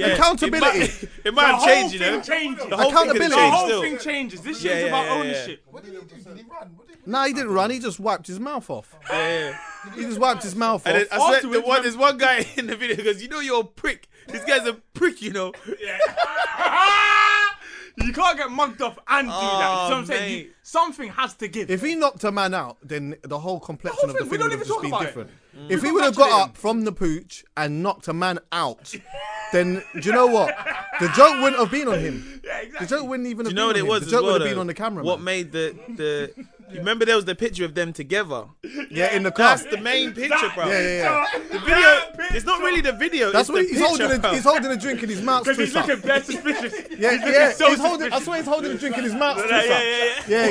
Accountability. It might have changed, you know? The whole thing changes. This shit is about ownership. What did he do? Did he run? Nah, he didn't run. He just wiped his mouth off. He just wiped his mouth off. And I swear, there's one guy in the video who goes, you know you're a prick. This guy's a prick, you know. Yeah. You can't get mugged off and do that. You know what I'm saying? Something has to give. If he knocked a man out, then the whole complexion of the thing would have just been different. If he would have got up from the pooch and knocked a man out, then do you know what? The joke wouldn't have been on him. Yeah, exactly. The joke wouldn't even have been on him. Do you know what it was? The joke would have been on the camera. What made the You remember there was the picture of them together? Yeah, in the car. That's the main picture, bro. Yeah. The video, it's not really the video. That's what he's holding a drink in his mouth. Because he's looking bare suspicious. Yeah. So I swear he's holding a drink in his mouth. Yeah.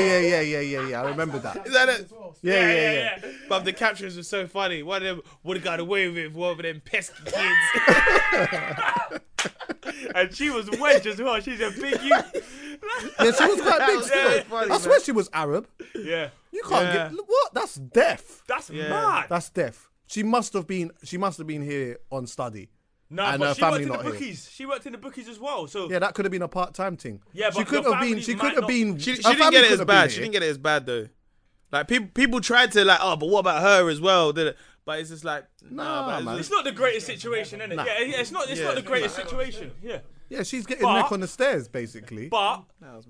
I remember that. Is that it? Yeah. But the captions were so funny. One of them would have got away with it for one of them pesky kids. And she was wedge as well. She's a big youth. Yeah, she was quite big. Funny, I swear she was Arab. Yeah. You can't get what? That's deaf. That's mad. That's deaf. She must have been here on study. No, and but her family not here. She worked in the bookies as well. So yeah, that could have been a part-time thing. Yeah, but she could have been. She didn't get it as bad. She didn't get it as bad though. Like people tried to like, oh, but what about her as well? But it's just like man. It's not the greatest situation, innit? Nah. Yeah, it's not. It's not the greatest situation. Yeah. Yeah, she's getting neck on the stairs, basically. But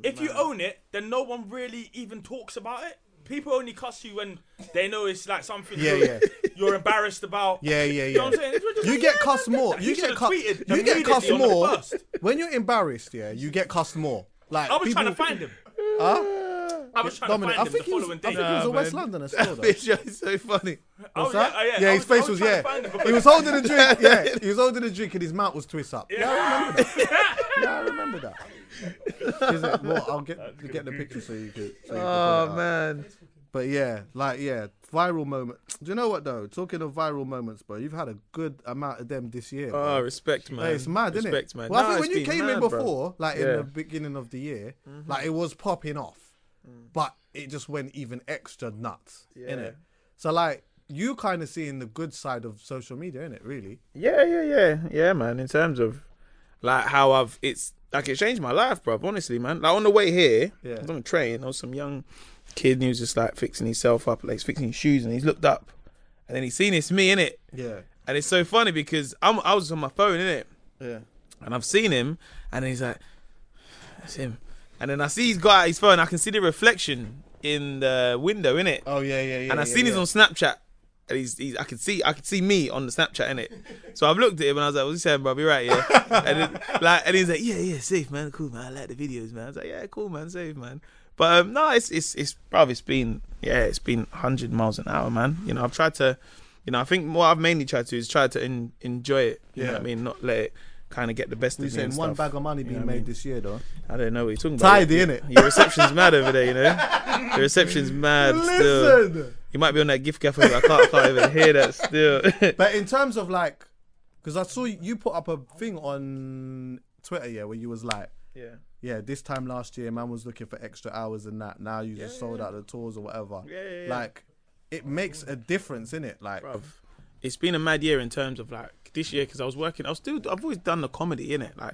if you own it, then no one really even talks about it. people only cuss you when they know it's like something you're embarrassed about. You know what I'm saying? You get cussed more. You get cussed more. When you're embarrassed, you get cussed more. Like I was trying to find him. I was trying to find him the following day. I think he was a West Londoner still, though. It's so funny. What's that? Yeah, his face was, he was holding a drink, he was holding a drink and his mouth was twist up. Yeah, I remember that. Is it? Well, I'll get the picture so you could. Oh, man. But yeah, like, viral moment. Do you know what, though? Talking of viral moments, bro, you've had a good amount of them this year. Bro. Oh, respect, man. Hey, it's mad, isn't it? Respect, man. Well, I think when you came in before, like in the beginning of the year, like it was popping off. But it just went even extra nuts, innit? So, like, you kind of seeing the good side of social media, innit, really? Yeah, man, in terms of, like, how I've, it's, like, it changed my life, bruv, honestly, man. Like, on the way here, I was on the train, there was some young kid who was just, like, fixing himself up, like, he's fixing his shoes, and he's looked up, and then he's seen it's me, innit? Yeah. And it's so funny because I was on my phone, innit? Yeah. And I've seen him, and he's like, that's him. And then I see he's got out his phone. I can see the reflection in the window, innit? Oh yeah. And I seen he's on Snapchat, and he's I could see me on the Snapchat, innit? So I've looked at him and I was like, "What's he saying, bro? Be right, yeah." And then, like, and he's like, "Yeah, safe, man, cool, man. I like the videos, man." I was like, "Yeah, cool, man, safe, man." But no, it's been 100 miles an hour, man. You know, I've tried to, you know, I think what I've mainly tried to do is try to enjoy it. You know what I mean? Not let it kind of get the best of me and stuff. One bag of money being made this year, though. I don't know what you're talking about. Tidy, innit? Your reception's mad over there, you know? Your reception's mad still. You might be on that gift cafe, but I can't even hear that still. But in terms of, like, because I saw you put up a thing on Twitter, where you was like, this time last year, man was looking for extra hours and that. Now you just sold out the tours or whatever. Yeah. Like, it makes a difference, innit? Like, bruv, it's been a mad year in terms of, like, this year, because I've always done the comedy, innit? Like,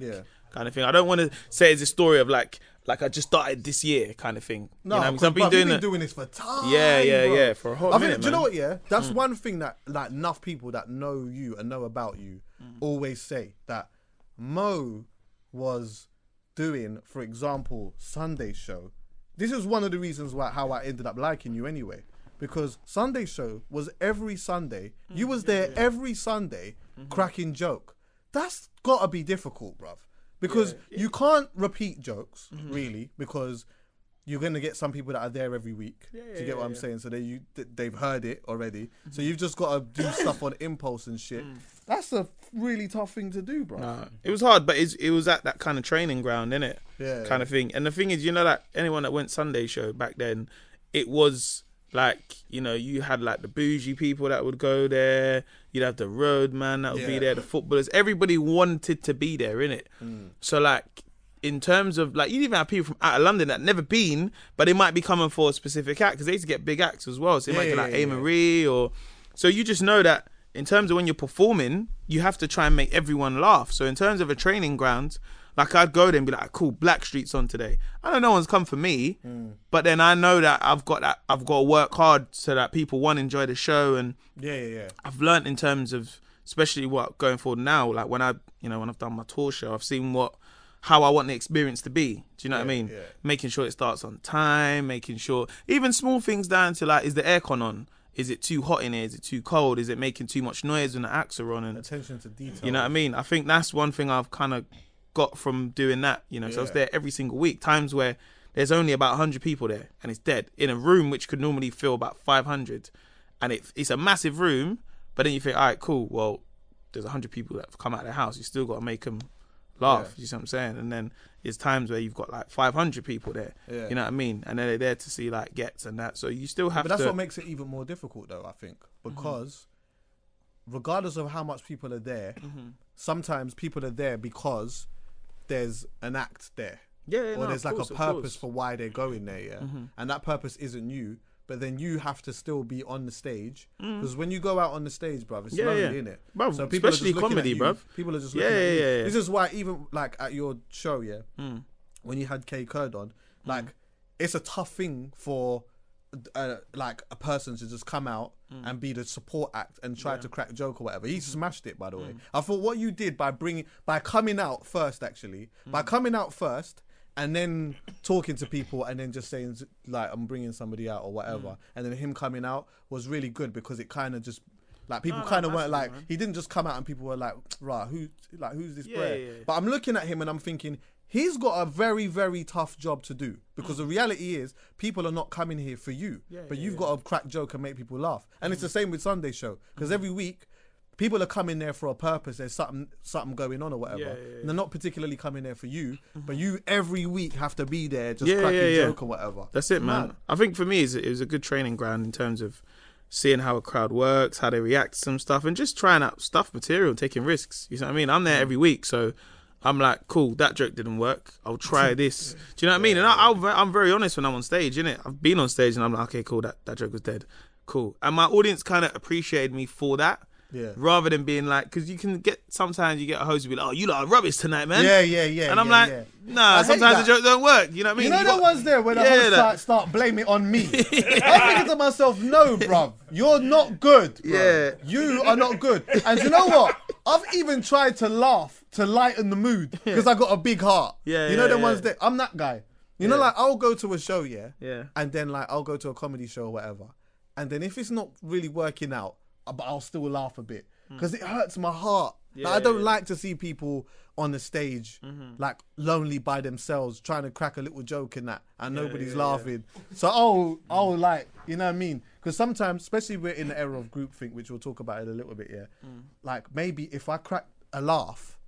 kind of thing. I don't want to say it's a story of like I just started this year kind of thing. No, because I've been doing this for time. Yeah, for a whole minute, man. Do you know what, that's one thing that, like, enough people that know you and know about you always say, that Mo was doing, for example, Sunday Show. This is one of the reasons how I ended up liking you anyway, because Sunday Show was every Sunday. You was there every Sunday. Cracking joke. That's gotta be difficult, bruv, because you can't repeat jokes really, because you're gonna get some people that are there every week. Do you get what I'm saying? So they've heard it already. So you've just gotta do stuff on impulse and shit. That's a really tough thing to do, bruv. Nah, it was hard, but it was at that kind of training ground, innit? Yeah. Kind of thing. And the thing is, you know, like anyone that went Sunday Show back then, it was like, you know, you had like the bougie people that would go there. You'd have the road man that would be there, the footballers. Everybody wanted to be there, innit? So, like, in terms of, like, you'd even have people from out of London that never been, but they might be coming for a specific act, because they used to get big acts as well. So they might get like A Marie or... So you just know that in terms of when you're performing, you have to try and make everyone laugh. So in terms of a training ground... Like, I'd go there and be like, cool, Blackstreet's on today. I know no one's come for me, but then I know that I've got to work hard so that people, one, enjoy the show. And I've learnt in terms of, especially what going forward now, like when when I've done my tour show, I've seen how I want the experience to be. Do you know what I mean? Yeah. Making sure it starts on time, making sure, even small things down to like, is the aircon on? Is it too hot in here? Is it too cold? Is it making too much noise when the acts are on? And attention to detail. You know what I mean? I think that's one thing I've kind of got from doing that, you know. So I was there every single week. Times where there's only about 100 people there and it's dead in a room which could normally fill about 500, and it's a massive room. But then you think, all right, cool, well, there's 100 people that have come out of their house, you still got to make them laugh. You see what I'm saying? And then there's times where you've got like 500 people there, you know what I mean? And then they're there to see like gets and that, so you still have but that's what makes it even more difficult, though, I think, because regardless of how much people are there, sometimes people are there because there's an act there, or there's like a purpose for why they're going there, and that purpose isn't you, but then you have to still be on the stage, because when you go out on the stage, bruv, it's lonely, innit? Bruv, so people, especially comedy, bruv, people are just looking at you. This is why, even like at your show, when you had K Kurd on, like it's a tough thing for like a person to just come out and be the support act and try to crack joke or whatever. He smashed it, by the way. I thought what you did by coming out first and then talking to people and then just saying, like, I'm bringing somebody out or whatever. And then him coming out was really good because it kind of just, like, people kind of weren't like, man. He didn't just come out and people were like, rah, who's this bro? Yeah. But I'm looking at him and I'm thinking, he's got a very, very tough job to do because the reality is people are not coming here for you, but you've got a crack joke and make people laugh. And it's the same with Sunday Show because every week, people are coming there for a purpose. There's something going on or whatever. And they're not particularly coming there for you, but you every week have to be there just cracking joke or whatever. That's it, man. I think for me, it was a good training ground in terms of seeing how a crowd works, how they react to some stuff, and just trying out stuff, material, taking risks. You know what I mean? I'm there every week, so I'm like, cool, that joke didn't work. I'll try this. Do you know what I mean? And I'm very honest when I'm on stage, innit? I've been on stage and I'm like, okay, cool, that joke was dead. Cool. And my audience kind of appreciated me for that. Yeah. Rather than being like, because you can get, sometimes you get a host who be like, oh, you lot are rubbish tonight, man. Yeah. And I'm like, nah, sometimes the joke don't work. You know what I mean? You know the ones there when the hosts start blaming on me. I'm thinking to myself, no, bruv, you're not good, bruv. Yeah. You are not good. And you know what? I've even tried to laugh to lighten the mood because I got a big heart. You know the ones there, I'm that guy. You know, like, I'll go to a show, and then, like, I'll go to a comedy show or whatever. And then if it's not really working out, but I'll still laugh a bit because it hurts my heart. Like, I don't like to see people on the stage like lonely by themselves trying to crack a little joke in that and nobody's laughing. So I'll like, you know what I mean? Because sometimes, especially we're in the era of groupthink, which we'll talk about in a little bit, like maybe if I crack a laugh,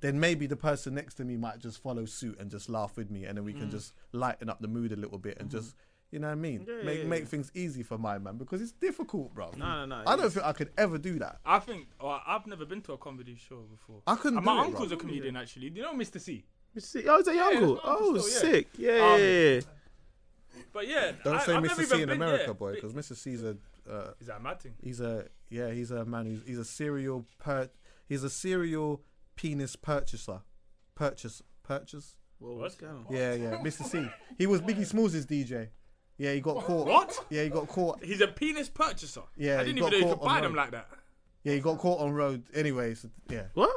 then maybe the person next to me might just follow suit and just laugh with me and then we can just lighten up the mood a little bit and just... You know what I mean? Make things easy for my man because it's difficult, bro. No. I don't think I could ever do that. I think I've never been to a comedy show before. I couldn't. My uncle's a comedian actually. Do you know Mr. C? Mr. C. Oh, is that your uncle? Oh, still, sick. Yeah. But yeah, don't say Mr. C in America, boy, because Mr. C's a. Is that a mad thing? He's a man. He's a serial serial penis purchaser. Purchase. What's going on? Yeah. Mr. C. He was Biggie Smalls' DJ. Yeah, he got caught. What? Yeah, he got caught. He's a penis purchaser. Yeah, I didn't even know you could buy them like that. Yeah, he got caught on road. Anyway, so, yeah. What?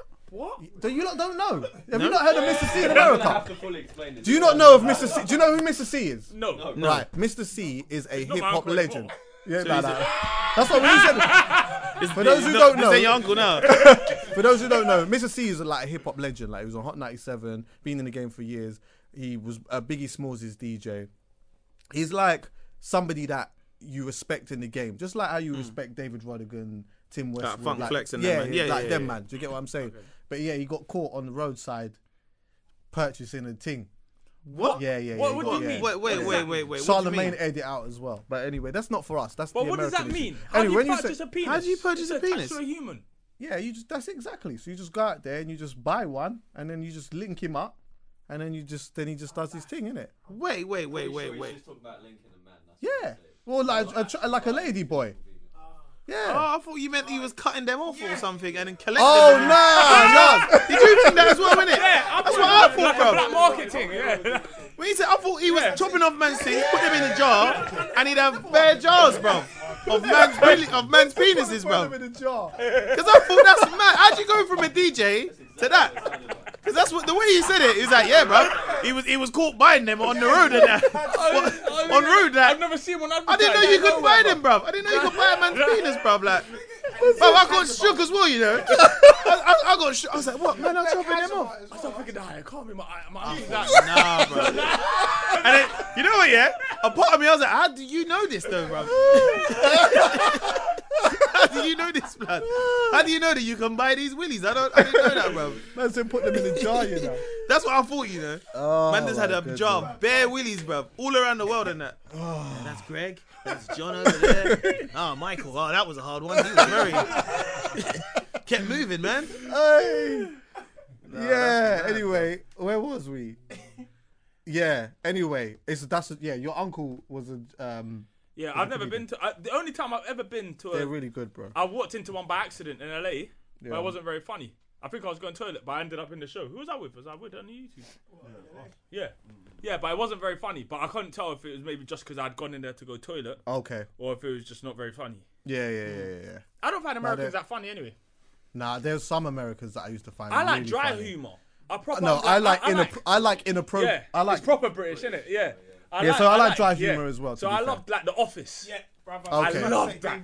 You don't know? Have you not heard of Mr. C in America? I have to fully explain this. Do you not know of Mr. C? Do you know who Mr. C is? No. Right, Mr. C is a hip hop legend. Yeah, that's what we said. For those who don't know, your uncle now. For those who don't know, Mr. C is like a hip hop legend. Like he was on Hot 97, been in the game for years. He was Biggie Smalls' DJ. He's like somebody that you respect in the game, just like how you respect David Rodigan, Tim Westwood, Funk Flex and them, man. Man. Do you get what I'm saying? Okay. But yeah, he got caught on the roadside purchasing a thing. What? Yeah. What do you mean? Wait. Charlemagne edit out as well. But anyway, that's not for us. That's the American. But what does that mean? How do you purchase a penis? It's a human. Yeah, that's exactly. So you just go out there and you just buy one, and then you just link him up. And then he just does his thing, innit? Wait. Just talking about linking a man. Yeah. Well, like a lady boy. Yeah. Oh, I thought you meant he was cutting them off or something and then collecting them. Oh, no. Did you think that as well, innit? Yeah, that's what I thought, bro. Black marketing, When he said, I thought he was chopping off man's things, put them in a jar, and he'd have bare jars, bro. Of man's penises, bro. Put them in a jar. Because I thought that's mad. How'd you go from a DJ to that? Because that's what the way he said it. He was like, yeah, bro. He was caught buying them on the road and that. On road, that. I've never seen one. I didn't know you could buy them, bro. I didn't know you could buy a man's penis, bro. Like, bro, I got shook as well, you know. I got shook. I was like, what, man? I'm chopping them off. I thought I could die. I can't be my eyes. Nah, bro. And then, you know what? Yeah, a part of me, I was like, how do you know this, though, bro? How do you know this, blood? How do you know that you can buy these willies? I didn't know that, bro. Man said put them in a jar, you know. That's what I thought, you know. Oh, man just had a jar of bare willies, bro, all around the world and that. Oh. And that's Greg. That's John over there. Oh, Michael. Oh, that was a hard one. He was very... Kept moving, man. Hey. No, yeah, anyway, where was we? Yeah, anyway. Your uncle was a... I've never been to... the only time I've ever been to... They're really good, bro. I walked into one by accident in LA, but it wasn't very funny. I think I was going to the toilet, but I ended up in the show. Who was I with? Was I with on YouTube? Yeah. Yeah, but it wasn't very funny. But I couldn't tell if it was maybe just because I'd gone in there to go toilet. Okay. Or if it was just not very funny. Yeah. I don't find Americans that funny anyway. Nah, there's some Americans that I used to find really funny. I like dry humour. I like inappropriate. Yeah, I like it's proper British, isn't it? Yeah. I like dry humor as well. So I loved like The Office. Yeah, brother. Okay. I loved that.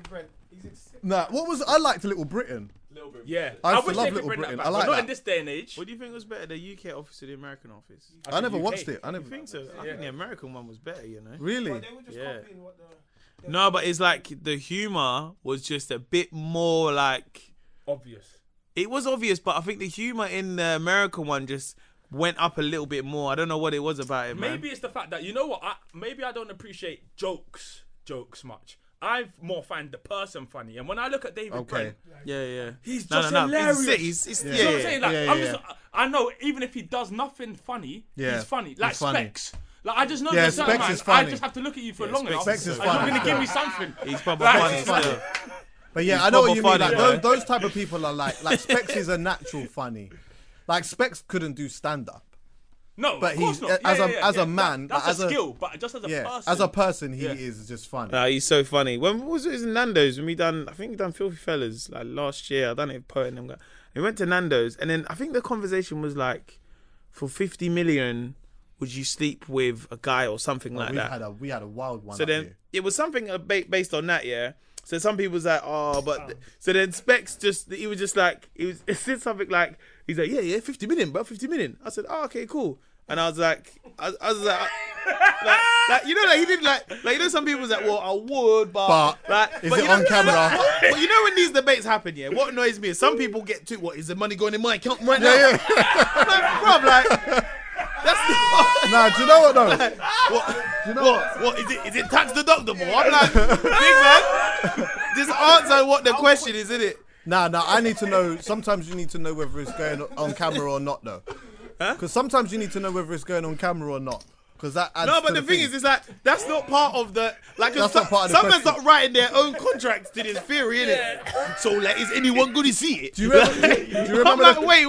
Nah, I liked Little Britain. Little Britain. Yeah, I would love Little Britain. I like that. Not in this day and age. What do you think was better, the UK Office or the American Office? I never watched it. I never think so. I think the American one was better. You know. Really? Well, they were just copying what the. No, but it's like the humor was just a bit more like obvious. It was obvious, but I think the humor in the American one just went up a little bit more. I don't know what it was about it, man. Maybe it's the fact that, you know what, maybe I don't appreciate jokes much. I more find the person funny. And when I look at David Brent, he's just hilarious. I know even if he does nothing funny, he's funny. Like he's Specs. Funny. Like I just know this man. I just have to look at you for long enough. Specs is funny. You're going to give me something. He's probably funny still. But yeah, I know what you mean. Like those type of people are like Specs is a natural funny. Like Specs couldn't do stand up. No, but of course not. As a man, that's a skill. But just as a person, he is just funny. He's so funny. When was it in Nando's? When we done Filthy Fellas like last year. I done it with Poet and them guys. We went to Nando's, and then I think the conversation was like, for 50 million. Would you sleep with a guy or something like that? We had a wild one. So then it was something based on that, yeah. So some people was like, so then Specs he said something like, he's like, yeah, 50 million, bro, 50 million. I said, oh, okay, cool. And I was like, he did some people was like, well, I would, but like, is but it on camera? But you know when these debates happen, yeah, what annoys me is some people get to, what, is the money going in my account right now? Yeah, yeah. Like, bro, like... That's the part. Nah, do you know what though? Like, what? Is it tax deductible? I'm like, big man, just answer what the question is, isn't it? Nah, I need to know. Sometimes you need to know whether it's going on camera or not though. Huh? Because sometimes you need to know whether it's going on camera or not. Because that adds no, but the thing is, it's like, that's not part of the... Like, someone's not writing their own contracts to this theory, innit? Yeah. So, like, is anyone going to see it? Do you remember... I'm like, wait.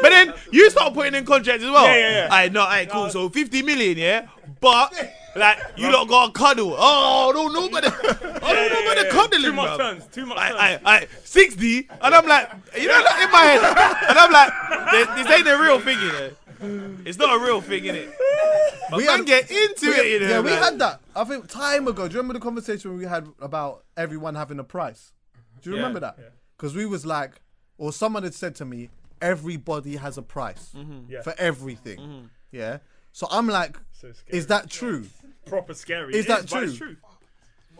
But then, you start putting in contracts as well. Yeah. All right, cool. So, 50 million, yeah? But... Like, you lot got a cuddle. Oh, I don't know about the cuddling, bro. Too much turns. I 60, and I'm like, you know, like in my head. And I'm like, this ain't the real thing, you know. It's not a real thing, innit? But we can get into it, you know. Yeah, we had that, I think, time ago. Do you remember the conversation we had about everyone having a price? Do you remember that? Because we was like, or someone had said to me, everybody has a price for everything. Mm-hmm. Yeah. So I'm like, so is that true? Proper scary. Is that true?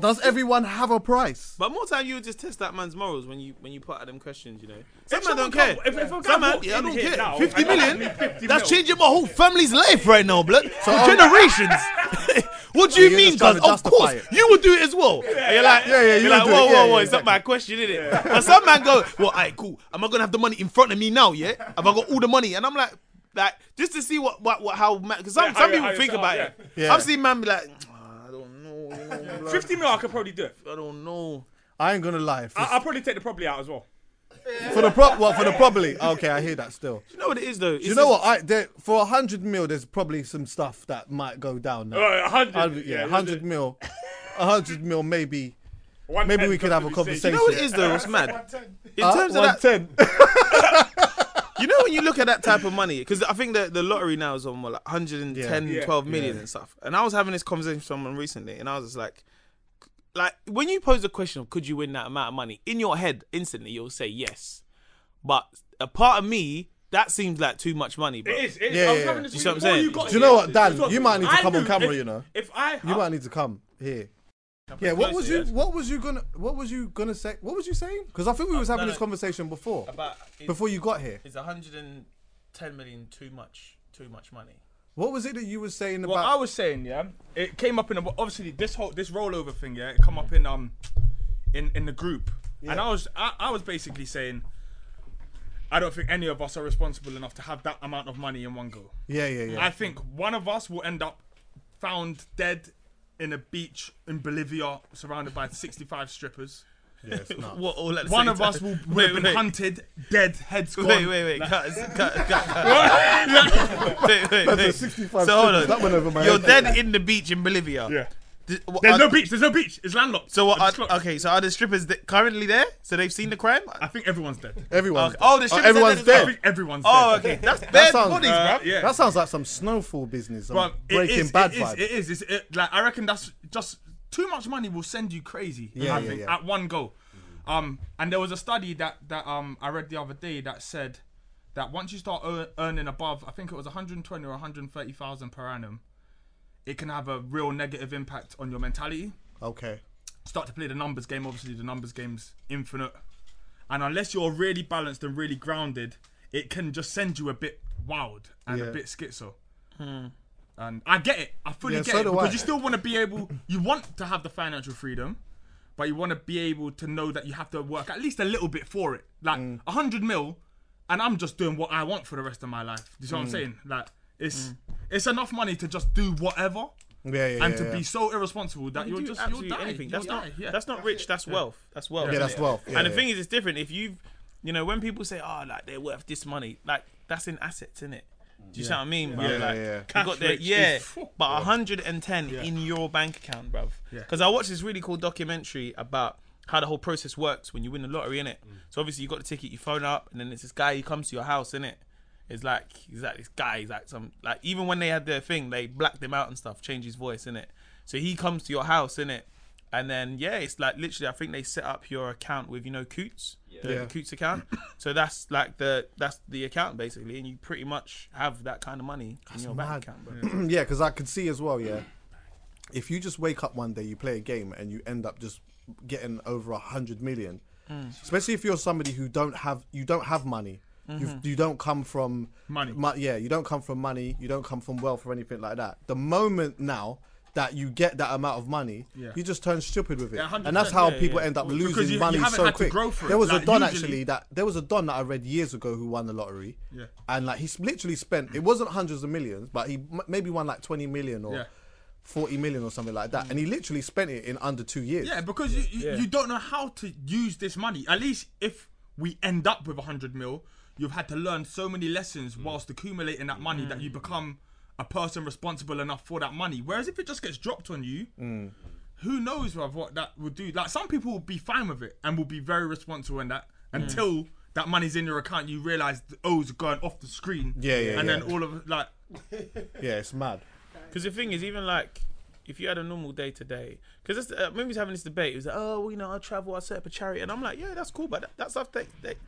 Does everyone have a price? But more time you would just test that man's morals when you put out them questions, you know. Some man don't care. Some man, I don't care. Now, 50 million? That's changing my whole family's life right now, blood. So generations. What do you mean, cuz? Of course, you would do it as well. And you're like, whoa, it's not my question, is it? But some man go, well, all right, cool. Am I going to have the money in front of me now, yeah? Have I got all the money? And I'm like, just to see how because some people think about it. Yeah. I've seen man be like, I don't know. 50 mil, I could probably do it. I don't know. I ain't gonna lie. I'll probably take the probably out as well. For the probably. Okay, I hear that still. Do you know what it is though? For 100 mil, there's probably some stuff that might go down. 100. Yeah, 100 mil. 100 mil, maybe. Maybe we could have a conversation. You know what it is though? It's mad. In terms of that 110. You know when you look at that type of money, because I think the lottery now is on like 110, 12 million and stuff. And I was having this conversation with someone recently, and I was just like when you pose the question of could you win that amount of money, in your head instantly you'll say yes, but a part of me that seems like too much money. Bro. It is. Yeah, I was having this. Do you know what, Dan? You might need to come on camera. You know, you might need to come here. Yeah, what was you gonna say? What was you saying? Because I think we was having this conversation before. Before you got here. Is 110 million too much money? What was it that you were saying about? Well, I was saying, yeah, it came up in obviously this rollover thing, yeah, it come up in the group. Yeah. And I was basically saying I don't think any of us are responsible enough to have that amount of money in one go. Yeah. I think one of us will end up found dead in a beach in Bolivia, surrounded by 65 strippers. Yeah, it's nuts. One of us will have been hunted, dead, heads gone. Wait. Cut. Wait. So hold on. You're dead in the beach in Bolivia. Yeah. There's no beach. It's landlocked. So so are the strippers currently there? So they've seen the crime? I think everyone's dead. Everyone's dead. Oh, the strippers everyone's dead. I think everyone's dead. Oh, okay. That's dead bodies, bro. Yeah. That sounds like some Snowfall business. But Breaking Bad vibe. It is. I reckon that's just too much money will send you crazy. Yeah, I think. At one go. Mm-hmm. And there was a study that I read the other day that said that once you start earning above, I think it was 120 or 130,000 per annum, it can have a real negative impact on your mentality. Okay. Start to play the numbers game. Obviously, the numbers game's infinite. And unless you're really balanced and really grounded, it can just send you a bit wild and a bit schizo. Hmm. And I get it. I fully get it. Because you still want to be able... You want to have the financial freedom, but you want to be able to know that you have to work at least a little bit for it. Like, 100 mil, and I'm just doing what I want for the rest of my life. Do you see what I'm saying? Like... It's enough money to just do whatever and to be so irresponsible that you'll die. Anything. That's not rich, that's wealth. That's wealth. Yeah, that's wealth. Yeah, and the thing is, it's different. If when people say, they're worth this money, like, that's in assets, innit? Do you see what I mean, bro? But 110 in your bank account, bruv. Because I watched this really cool documentary about how the whole process works when you win the lottery, innit? So obviously you got the ticket, you phone up, and then it's this guy, he comes to your house, innit? It's like this guy, even when they had their thing, they blacked him out and stuff, changed his voice, innit? So he comes to your house, innit? And then it's like literally I think they set up your account with, Coots. The Coots account. So that's like the account basically, and you pretty much have that kind of money in your bank account, bro. Yeah, because I could see as well, if you just wake up one day, you play a game and you end up just getting over 100 million. Especially if you're somebody who don't have money. You don't come from money. You don't come from money. You don't come from wealth or anything like that. The moment now that you get that amount of money, you just turn stupid with it, and that's how people end up losing money so quick. There was a don that I read years ago who won the lottery, and like he literally spent. It wasn't hundreds of millions, but he maybe won like 20 million or 40 million or something like that, and he literally spent it in under 2 years. Yeah, because you don't know how to use this money. At least if we end up with 100 mil. You've had to learn so many lessons whilst accumulating that money that you become a person responsible enough for that money. Whereas if it just gets dropped on you, who knows what that will do. Like some people will be fine with it and will be very responsible in that until that money's in your account, you realise the O's are going off the screen. And then all of like... Yeah, it's mad. Because the thing is, even like, if you had a normal day today, because movies having this debate, it was like, I travel, I set up a charity, and I'm like, that's cool, but that stuff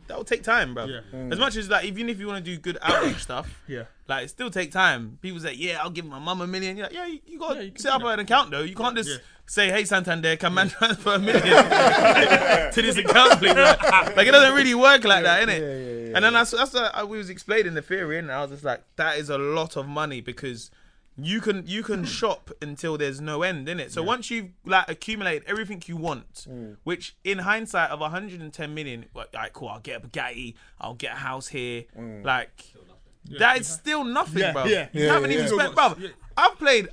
that'll take time, bro. Yeah. As much as like, even if you want to do good outreach stuff, like it still take time. People say, I'll give my mum $1 million. You're like, you gotta set up an account though. You can't just say, hey Santander, can man transfer $1 million to this account, please? Like it doesn't really work like that, innit? Yeah. And then that's we was explaining the theory, and I was just like, that is a lot of money because. You can shop until there's no end, innit? So once you've like accumulated everything you want, which in hindsight of 110 million, like cool, I'll get a Bugatti, I'll get a house here, like that is still nothing, bro. You haven't even spent, bro. I've played,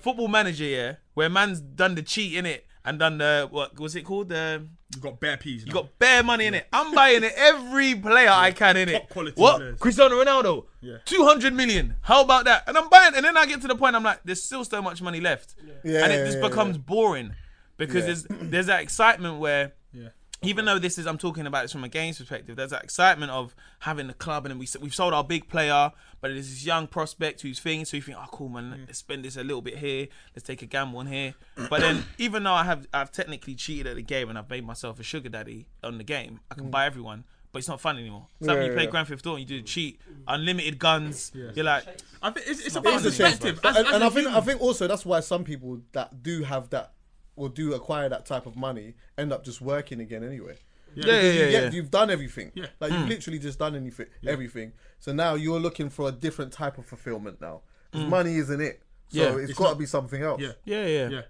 Football Manager, where man's done the cheat, innit? And done the, what was it called? You got bare peas. You got bare money in it. I'm buying every player I can in it. Top quality players. Cristiano Ronaldo, 200 million. How about that? And I'm buying, and then I get to the point, I'm like, there's still so much money left. And it just becomes boring because there's that excitement where, even though this is, I'm talking about this from a games perspective, there's that excitement of having the club and then we've sold our big player, but there's this young prospect who's thing, so you think, oh cool man, let's spend this a little bit here, let's take a gamble on here. But then even though I've technically cheated at the game and I've made myself a sugar daddy on the game, I can buy everyone, but it's not fun anymore. It's like when you play Grand Theft Auto and you do the cheat, unlimited guns, you're like... I think it's about perspective. I think also that's why some people that do have that or do acquire that type of money, end up just working again anyway. You've done everything. Like you've literally just done everything. So now you're looking for a different type of fulfillment now. Because money isn't it. So it's got to be something else. Yeah.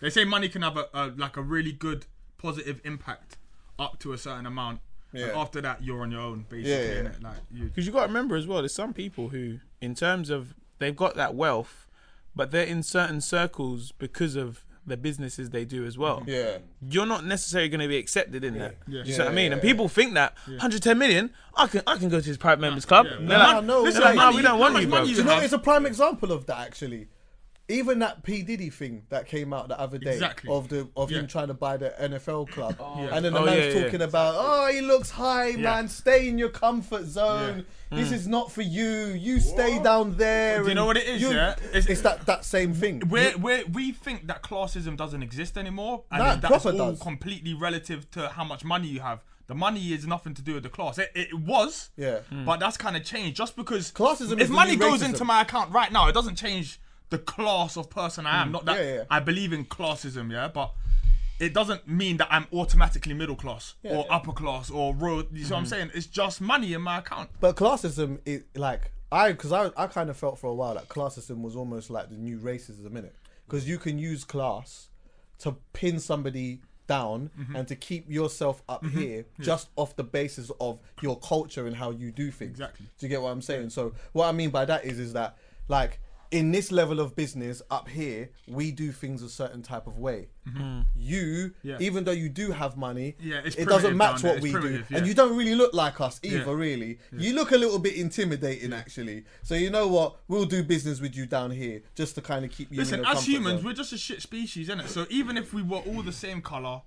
They say money can have a really good positive impact up to a certain amount. Yeah. And after that, you're on your own basically. Because you got to remember as well, there's some people who, in terms of, they've got that wealth, but they're in certain circles because of the businesses they do as well. You're not necessarily going to be accepted in that. You see what I mean? And people think that 110 million, I can go to his private members club. No, we don't want you, bro. You know, it's a prime example of that actually. Even that P. Diddy thing that came out the other day of him trying to buy the NFL club. And then the man's talking about, oh, he looks high, man. Stay in your comfort zone. This is not for you. You stay down there. Do you know what it is, It's that same thing. We think that classism doesn't exist anymore. And that's all completely relative to how much money you have. The money is nothing to do with the class. It was, but that's kind of changed. Just because classism, if money goes into my account right now, it doesn't change the class of person I am. Not that I believe in classism, but it doesn't mean that I'm automatically middle class or upper class or road. You see what I'm saying? It's just money in my account. But classism is like, because I kind of felt for a while that classism was almost like the new racism in it, because you can use class to pin somebody down and to keep yourself up here just off the basis of your culture and how you do things. Exactly. Do you get what I'm saying? So what I mean by that is that, like, in this level of business up here, we do things a certain type of way. You, even though you do have money, it doesn't match what we do. And you don't really look like us either, really. You look a little bit intimidating, actually. So you know what? We'll do business with you down here just to kind of keep you in your comfort zone. Listen, as humans, we're just a shit species, innit? So even if we were all the same colour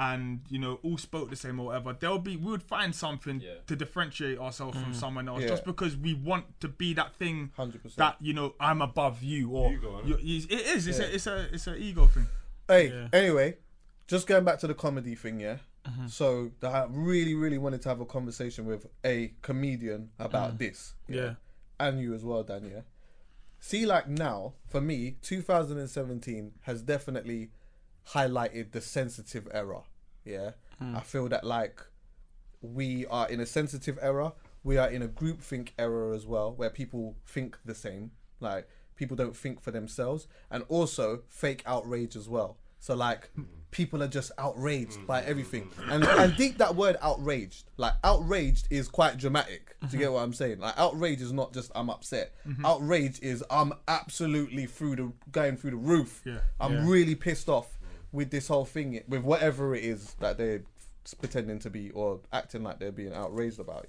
and, you know, all spoke the same or whatever, we would find something to differentiate ourselves from someone else just because we want to be that thing 100%. That, you know, I'm above you or... Ego, it's an ego thing. Hey, anyway, just going back to the comedy thing, So I really, really wanted to have a conversation with a comedian about this. And you as well, Dan, See, like now, for me, 2017 has definitely highlighted the sensitive era. I feel that, like, we are in a sensitive era. We are in a groupthink era as well, where people think the same. Like, people don't think for themselves, and also fake outrage as well. So, like, people are just outraged by everything. And I think that word outraged, like, outraged is quite dramatic. Do you get what I'm saying? Like, outrage is not just I'm upset. Outrage is I'm absolutely going through the roof. I'm really pissed off with this whole thing, with whatever it is that they're pretending to be or acting like they're being outraged about,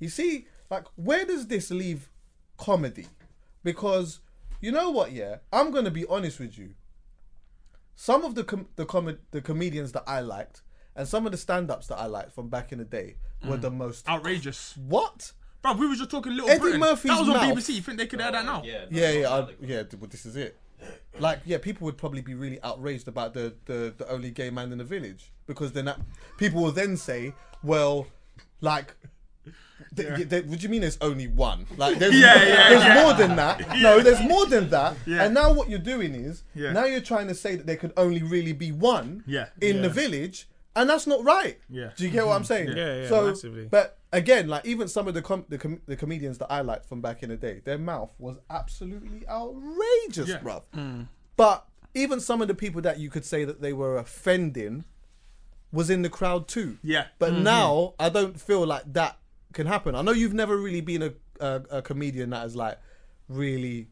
You see, like, where does this leave comedy? Because, you know what, I'm going to be honest with you. Some of the comedians that I liked and some of the stand-ups that I liked from back in the day were the most... outrageous. What? Bro, we were just talking Little Britain. Eddie Murphy's mouth. That was on BBC. You think they could air that now? Well, this is it. Like, people would probably be really outraged about the only gay man in the village, because then people will then say, well, like, what do you mean there's only one? Like, there's more than that. No, there's more than that. And now what you're doing is, now you're trying to say that there could only really be one in the village, and that's not right. Do you get what I'm saying? So, massively. But again, like, even some of the comedians that I liked from back in the day, their mouth was absolutely outrageous, bruv. But even some of the people that you could say that they were offending was in the crowd too. But now I don't feel like that can happen. I know you've never really been a comedian that has, like, really,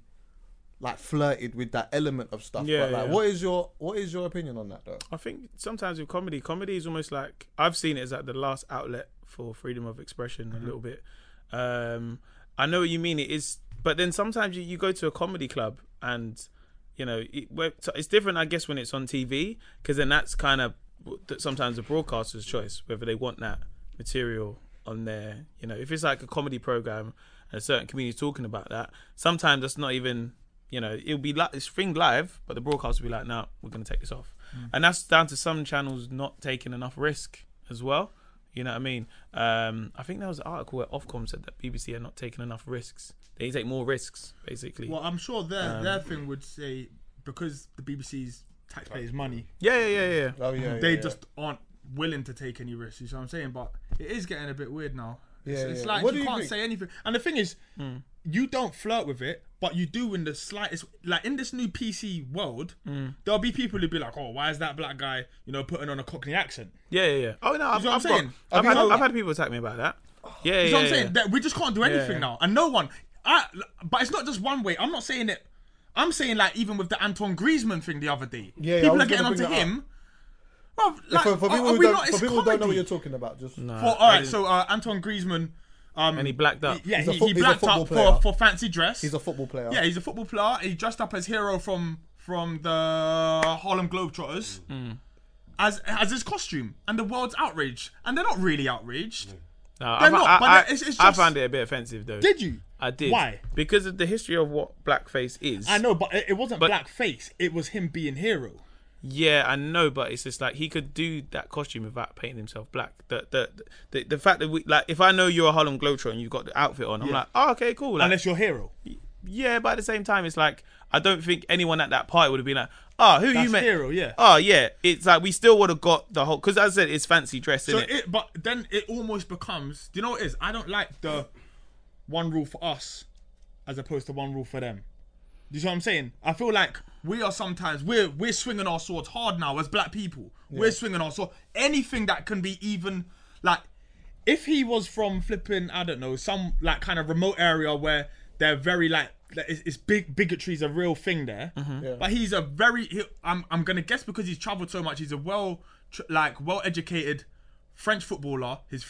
like, flirted with that element of stuff. What is your opinion on that, though? I think sometimes with comedy is almost like, I've seen it as like the last outlet for freedom of expression a little bit. I know what you mean. It is, but then sometimes you go to a comedy club and, you know, it's different, I guess, when it's on TV, because then that's kind of sometimes the broadcaster's choice whether they want that material on there. You know, if it's like a comedy program and a certain comedian's talking about that, sometimes that's not even... You know, it'll be like, it's thing live, but the broadcast will be like, no, we're going to take this off. And that's down to some channels not taking enough risk as well. You know what I mean? I think there was an article where Ofcom said that BBC are not taking enough risks. They need to take more risks, basically. Well, I'm sure their thing would say, because the BBC's taxpayers' money. They just aren't willing to take any risks, you know what I'm saying? But it is getting a bit weird now. It's like, what you can't say anything. And the thing is, you don't flirt with it, but you do in the slightest. Like, in this new PC world, there'll be people who'll be like, oh, why is that black guy, you know, putting on a Cockney accent? Oh, no, I'm saying. I've had people attack me about that. You know what I'm saying? That we just can't do anything now. And no one. But it's not just one way. I'm not saying it. I'm saying, like, even with the Antoine Griezmann thing the other day, people are getting onto him. Well, like, for people who don't know what you're talking about, just... No. All right, so Antoine Griezmann... And he blacked up. Yeah, he blacked up for fancy dress. He's a football player. Yeah, he's a football player. He dressed up as Hero from the Harlem Globetrotters as his costume. And the world's outraged. And they're not really outraged. I found it a bit offensive, though. Did you? I did. Why? Because of the history of what blackface is. I know, but it wasn't blackface. It was him being Hero. Yeah, I know, but it's just like he could do that costume without painting himself black. The fact that if I know you're a Harlem Globetrotter and you've got the outfit on, I'm like, oh, okay, cool. Like, unless you're Hero. Yeah, but at the same time, it's like I don't think anyone at that party would have been like, oh, who you met? Hero, yeah. Oh, yeah. It's like we still would have got the whole, because as I said, it's fancy dress, so isn't it? But then it almost becomes, do you know what it is? I don't like the one rule for us as opposed to one rule for them. Do you know what I'm saying? I feel like we are sometimes we're swinging our swords hard now as black people. Yeah. We're swinging our sword. Anything that can be even like, if he was from flipping, I don't know, some like kind of remote area where they're very like it's big bigotry is a real thing there. Mm-hmm. Yeah. But he's a very I'm gonna guess because he's travelled so much. He's a well educated French footballer. His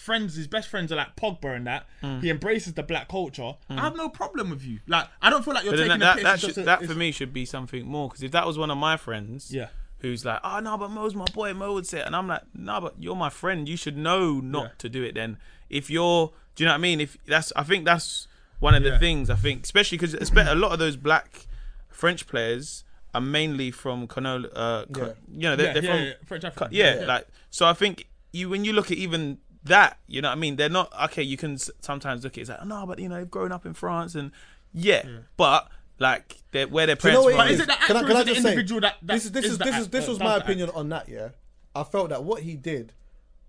best friends are like Pogba and that. Mm. He embraces the black culture. Mm. I have no problem with you. Like, I don't feel like you're taking a piss. That for me should be something more, because if that was one of my friends, yeah, who's like, oh no, but Mo's my boy, Mo would say it, and I'm like, no, but you're my friend. You should know not to do it. Then if you're, do you know what I mean? I think that's one of the things I think, especially because a lot of those black French players are mainly from Konola. You know, they're from French Africa. So I think. When you look at even that, you know what I mean? They're not, okay, you can sometimes look at it as like, oh, no, but, you know, they've grown up in France and, but, like, where their parents were. But is it the actor or the individual that This was my opinion on that, yeah? I felt that what he did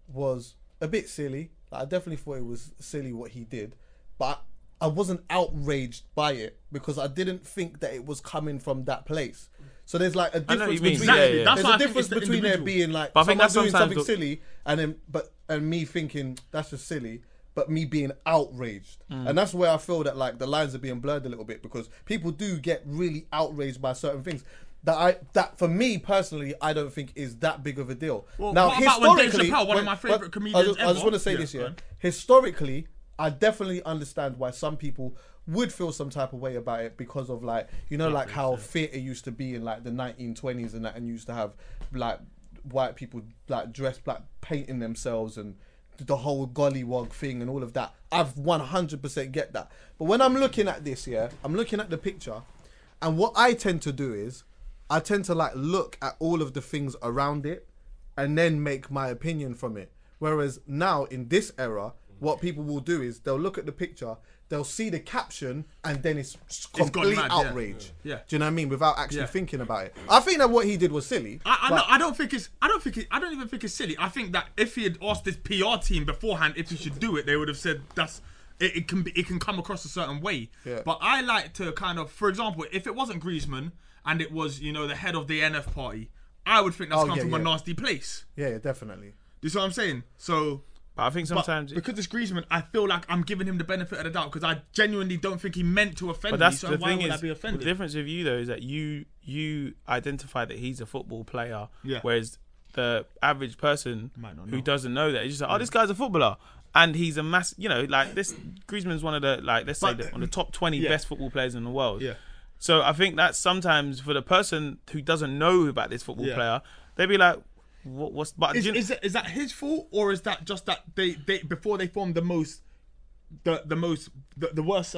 was a bit silly. Like, I definitely thought it was silly what he did, but I wasn't outraged by it because I didn't think that it was coming from that place. So there's like a difference between there being like someone doing something silly and me thinking that's just silly, but me being outraged. Mm. And that's where I feel that like the lines are being blurred a little bit, because people do get really outraged by certain things that for me personally I don't think is that big of a deal. Well, now historically, Dave Chappelle, one of my favorite comedians ever. I just want to say this here. Historically, I definitely understand why some people would feel some type of way about it, because of like, you know, like how theatre used to be in like the 1920s and that, and used to have like white people like dressed like painting themselves and the whole gollywog thing and all of that. I've 100% get that. But when I'm looking at this, yeah, I'm looking at the picture, and what I tend to do is I tend to like look at all of the things around it and then make my opinion from it. Whereas now in this era, what people will do is they'll look at the picture, they'll see the caption, and then it's complete outrage. Yeah. Do you know what I mean? Without actually thinking about it. I think that what he did was silly. I don't even think it's silly. I think that if he had asked his PR team beforehand if he should do it, they would have said it can come across a certain way. Yeah. But I like to kind of, for example, if it wasn't Griezmann and it was, you know, the head of the NF party, I would think that's come from a nasty place. Yeah, definitely. You see what I'm saying? So I think sometimes, because it's Griezmann, I feel like I'm giving him the benefit of the doubt, because I genuinely don't think he meant to offend me. So why would I be offended? The difference with you though is that you identify that he's a football player, whereas the average person who doesn't know that is just like, this guy's a footballer, and he's a mass. You know, like this Griezmann's one of the on the top 20 best football players in the world. Yeah. So I think that sometimes for the person who doesn't know about this football player, they'd be like, is that his fault, or is that just that they before they form the worst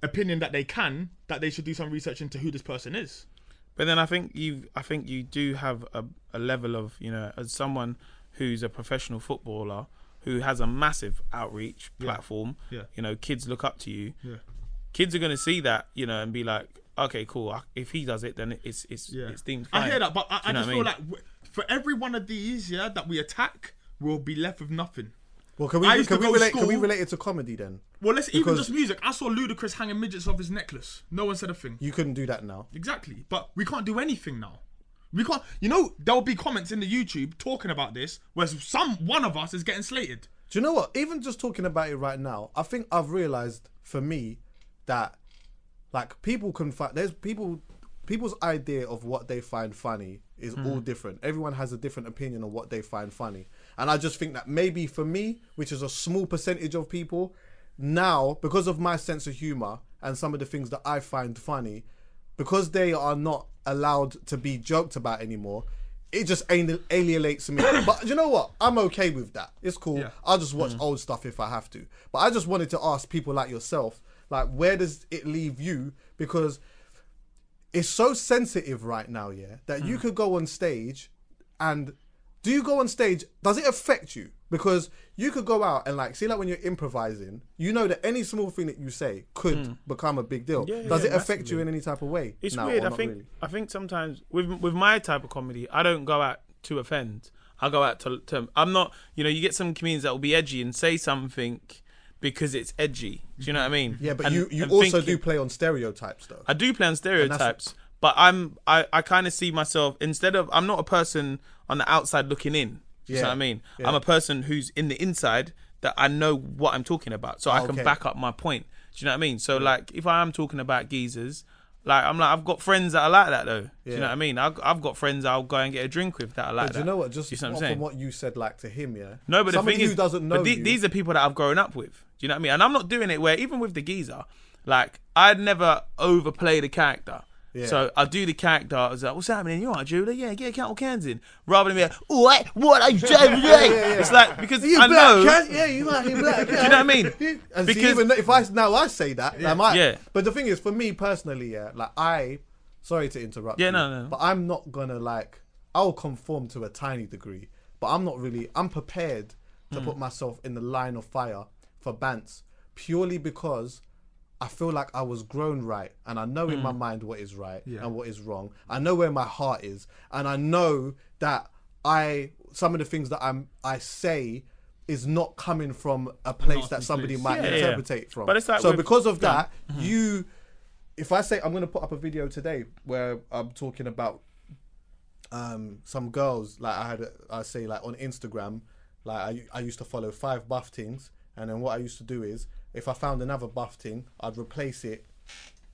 opinion that they can, that they should do some research into who this person is? But then I think you do have a level of, you know, as someone who's a professional footballer who has a massive outreach platform, you know, kids look up to you. Yeah. Kids are going to see that, you know, and be like, okay, cool. If he does it, then it's deemed fine. I hear that, but I just feel like for every one of these, that we attack, we'll be left with nothing. Well, can we relate it to comedy then? Well, even just music. I saw Ludacris hanging midgets off his necklace. No one said a thing. You couldn't do that now. Exactly, but we can't do anything now. We can't. You know, there'll be comments in the YouTube talking about this, where one of us is getting slated. Do you know what? Even just talking about it right now, I think I've realised for me that like people can find people's idea of what they find funny is all different. Everyone has a different opinion on what they find funny. And I just think that maybe for me, which is a small percentage of people, now, because of my sense of humor and some of the things that I find funny, because they are not allowed to be joked about anymore, it just alienates me. But you know what? I'm okay with that. It's cool. Yeah. I'll just watch old stuff if I have to. But I just wanted to ask people like yourself, like, where does it leave you? Because it's so sensitive right now, yeah, that you could go on stage and... Do you go on stage, does it affect you? Because you could go out and, like, see, like, when you're improvising, you know that any small thing that you say could become a big deal. Yeah, does it affect you in any type of way? It's weird. I think sometimes with my type of comedy, I don't go out to offend. I go out to I'm not, you know, you get some comedians that will be edgy and say something because it's edgy. Do you know what I mean? Yeah, but you also do play on stereotypes, though. I do play on stereotypes. But I kind of see myself, instead of, I'm not a person on the outside looking in. You know what I mean? Yeah. I'm a person who's in the inside that I know what I'm talking about. So I can back up my point. Do you know what I mean? So like, if I am talking about geezers, like, I'm like, I've got friends that are like that though. Yeah. Do you know what I mean? I've got friends I'll go and get a drink with that are like that. Do you know what? Just from what you said, like, to him, yeah? No, but somebody the thing who is, doesn't know you. These are people that I've grown up with. Do you know what I mean? And I'm not doing it where, even with the geezer, like, I'd never overplay the character. Yeah. So I do the character. I was like, "What's happening? You alright, Judah? Yeah, get a couple cans in." Rather than be like, "What are you doing?" It's like, because you I black, know. Yeah, you might be black. Do you know what I mean? And because see, even if I say that, I might. Yeah. But the thing is, for me personally, sorry to interrupt. Yeah, you, no. But I'm not gonna I'll conform to a tiny degree, but I'm not really. I'm prepared to put myself in the line of fire for bants purely because I feel like I was grown right, and I know in my mind what is right and what is wrong. I know where my heart is, and I know that some of the things that I say is not coming from a place that somebody might interpretate from. But it's like, so because of that, if I say I'm going to put up a video today where I'm talking about some girls, like I say like on Instagram, like I used to follow 5 buff things, and then what I used to do is, if I found another buff thing, I'd replace it,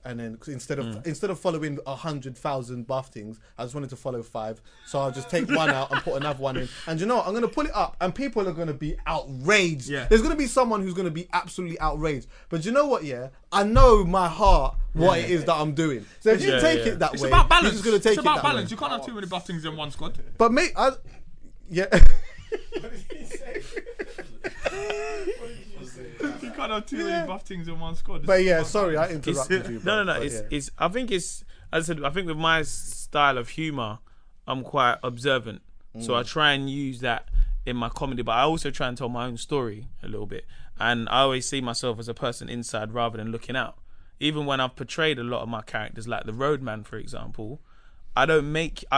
and then instead of following 100,000 buff things, I just wanted to follow 5. So I'll just take one out and put another one in. And you know what? I'm gonna pull it up, and people are gonna be outraged. Yeah. There's gonna be someone who's gonna be absolutely outraged. But you know what? Yeah, I know my heart what it is that I'm doing. So if you take it that way, it's about balance. You're just gonna take it that balance. Way. You can't have too many buff things in one squad. But mate, what did he say? You can't have too many buff things in one squad. But sorry, I interrupted you. No. As I said, I think with my style of humour, I'm quite observant. So I try and use that in my comedy, but I also try and tell my own story a little bit. And I always see myself as a person inside rather than looking out. Even when I've portrayed a lot of my characters, like the Roadman, for example, I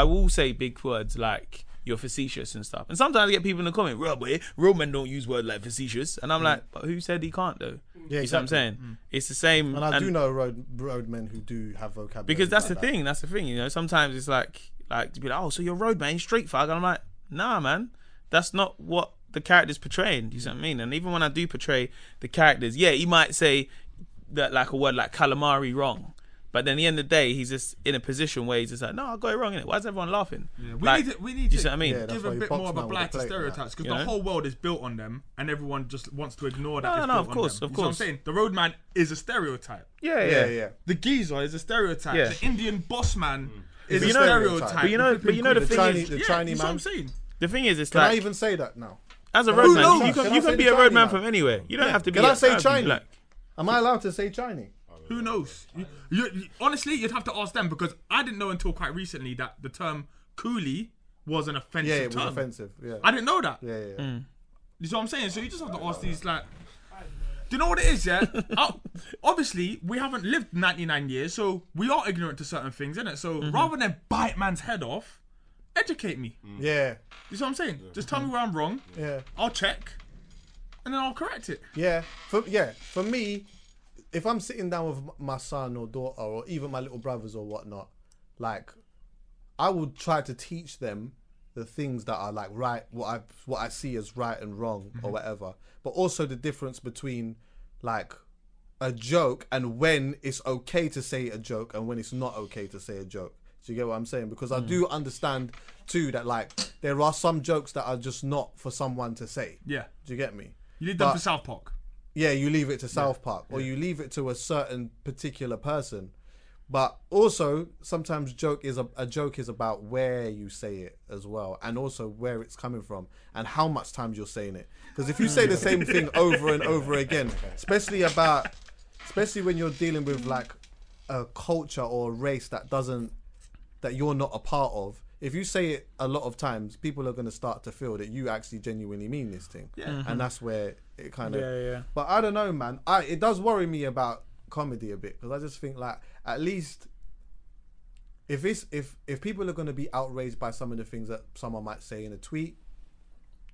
will say big words like, "You're facetious" and stuff. And sometimes I get people in the comment, real men don't use words like facetious. And I'm like, but who said he can't though? Yeah, exactly. You see what I'm saying? It's the same. And I do know roadmen who do have vocabulary. Because that's the thing, you know, sometimes it's like to be like, "Oh, so you're roadman, street fag." And I'm like, nah, man, that's not what the character's portraying. You see what I mean? And even when I do portray the characters, he might say that like a word like calamari wrong. But then at the end of the day, he's just in a position where he's just like, "No, I got it wrong, innit? Why is everyone laughing?" Yeah, we need to see what I mean? Yeah, give a bit more of a blight to stereotypes, because the whole world is built on them, and everyone just wants to ignore that. No, of course. You know what I'm saying? The roadman is a stereotype. Yeah. The geezer is a stereotype. Yeah. The Indian boss man is a stereotype. But you know the thing is, you know what I'm saying? The thing is, it's like, can I even say that now? As a roadman, you can be a roadman from anywhere. You don't have to be. Can I say Chinese? Am I allowed to say Chinese? Who knows? Honestly, you'd have to ask them, because I didn't know until quite recently that the term "coolie" was an offensive term. Yeah, it was offensive. Yeah. I didn't know that. Yeah. You see what I'm saying? So you just have to ask these, like, do you know what it is, yeah? Obviously, we haven't lived 99 years, so we are ignorant to certain things, innit? So rather than bite man's head off, educate me. Yeah. You see what I'm saying? Yeah. Just tell me where I'm wrong. Yeah. I'll check, and then I'll correct it. Yeah. For me, if I'm sitting down with my son or daughter or even my little brothers or whatnot, like, I would try to teach them the things that are like right, what I see as right and wrong or whatever, but also the difference between like a joke and when it's okay to say a joke and when it's not okay to say a joke. Do you get what I'm saying? Because I do understand too that like there are some jokes that are just not for someone to say. Yeah. Do you get me? You leave them for South Park. Yeah, you leave it to South Park, or you leave it to a certain particular person. But also, sometimes a joke is about where you say it as well, and also where it's coming from and how much times you're saying it. Because if you say the same thing over and over again, especially when you're dealing with like a culture or a race that you're not a part of, if you say it a lot of times, people are going to start to feel that you actually genuinely mean this thing. Yeah. Mm-hmm. And that's where it kind of... Yeah. But I don't know, man. It does worry me about comedy a bit, because I just think like, at least if people are going to be outraged by some of the things that someone might say in a tweet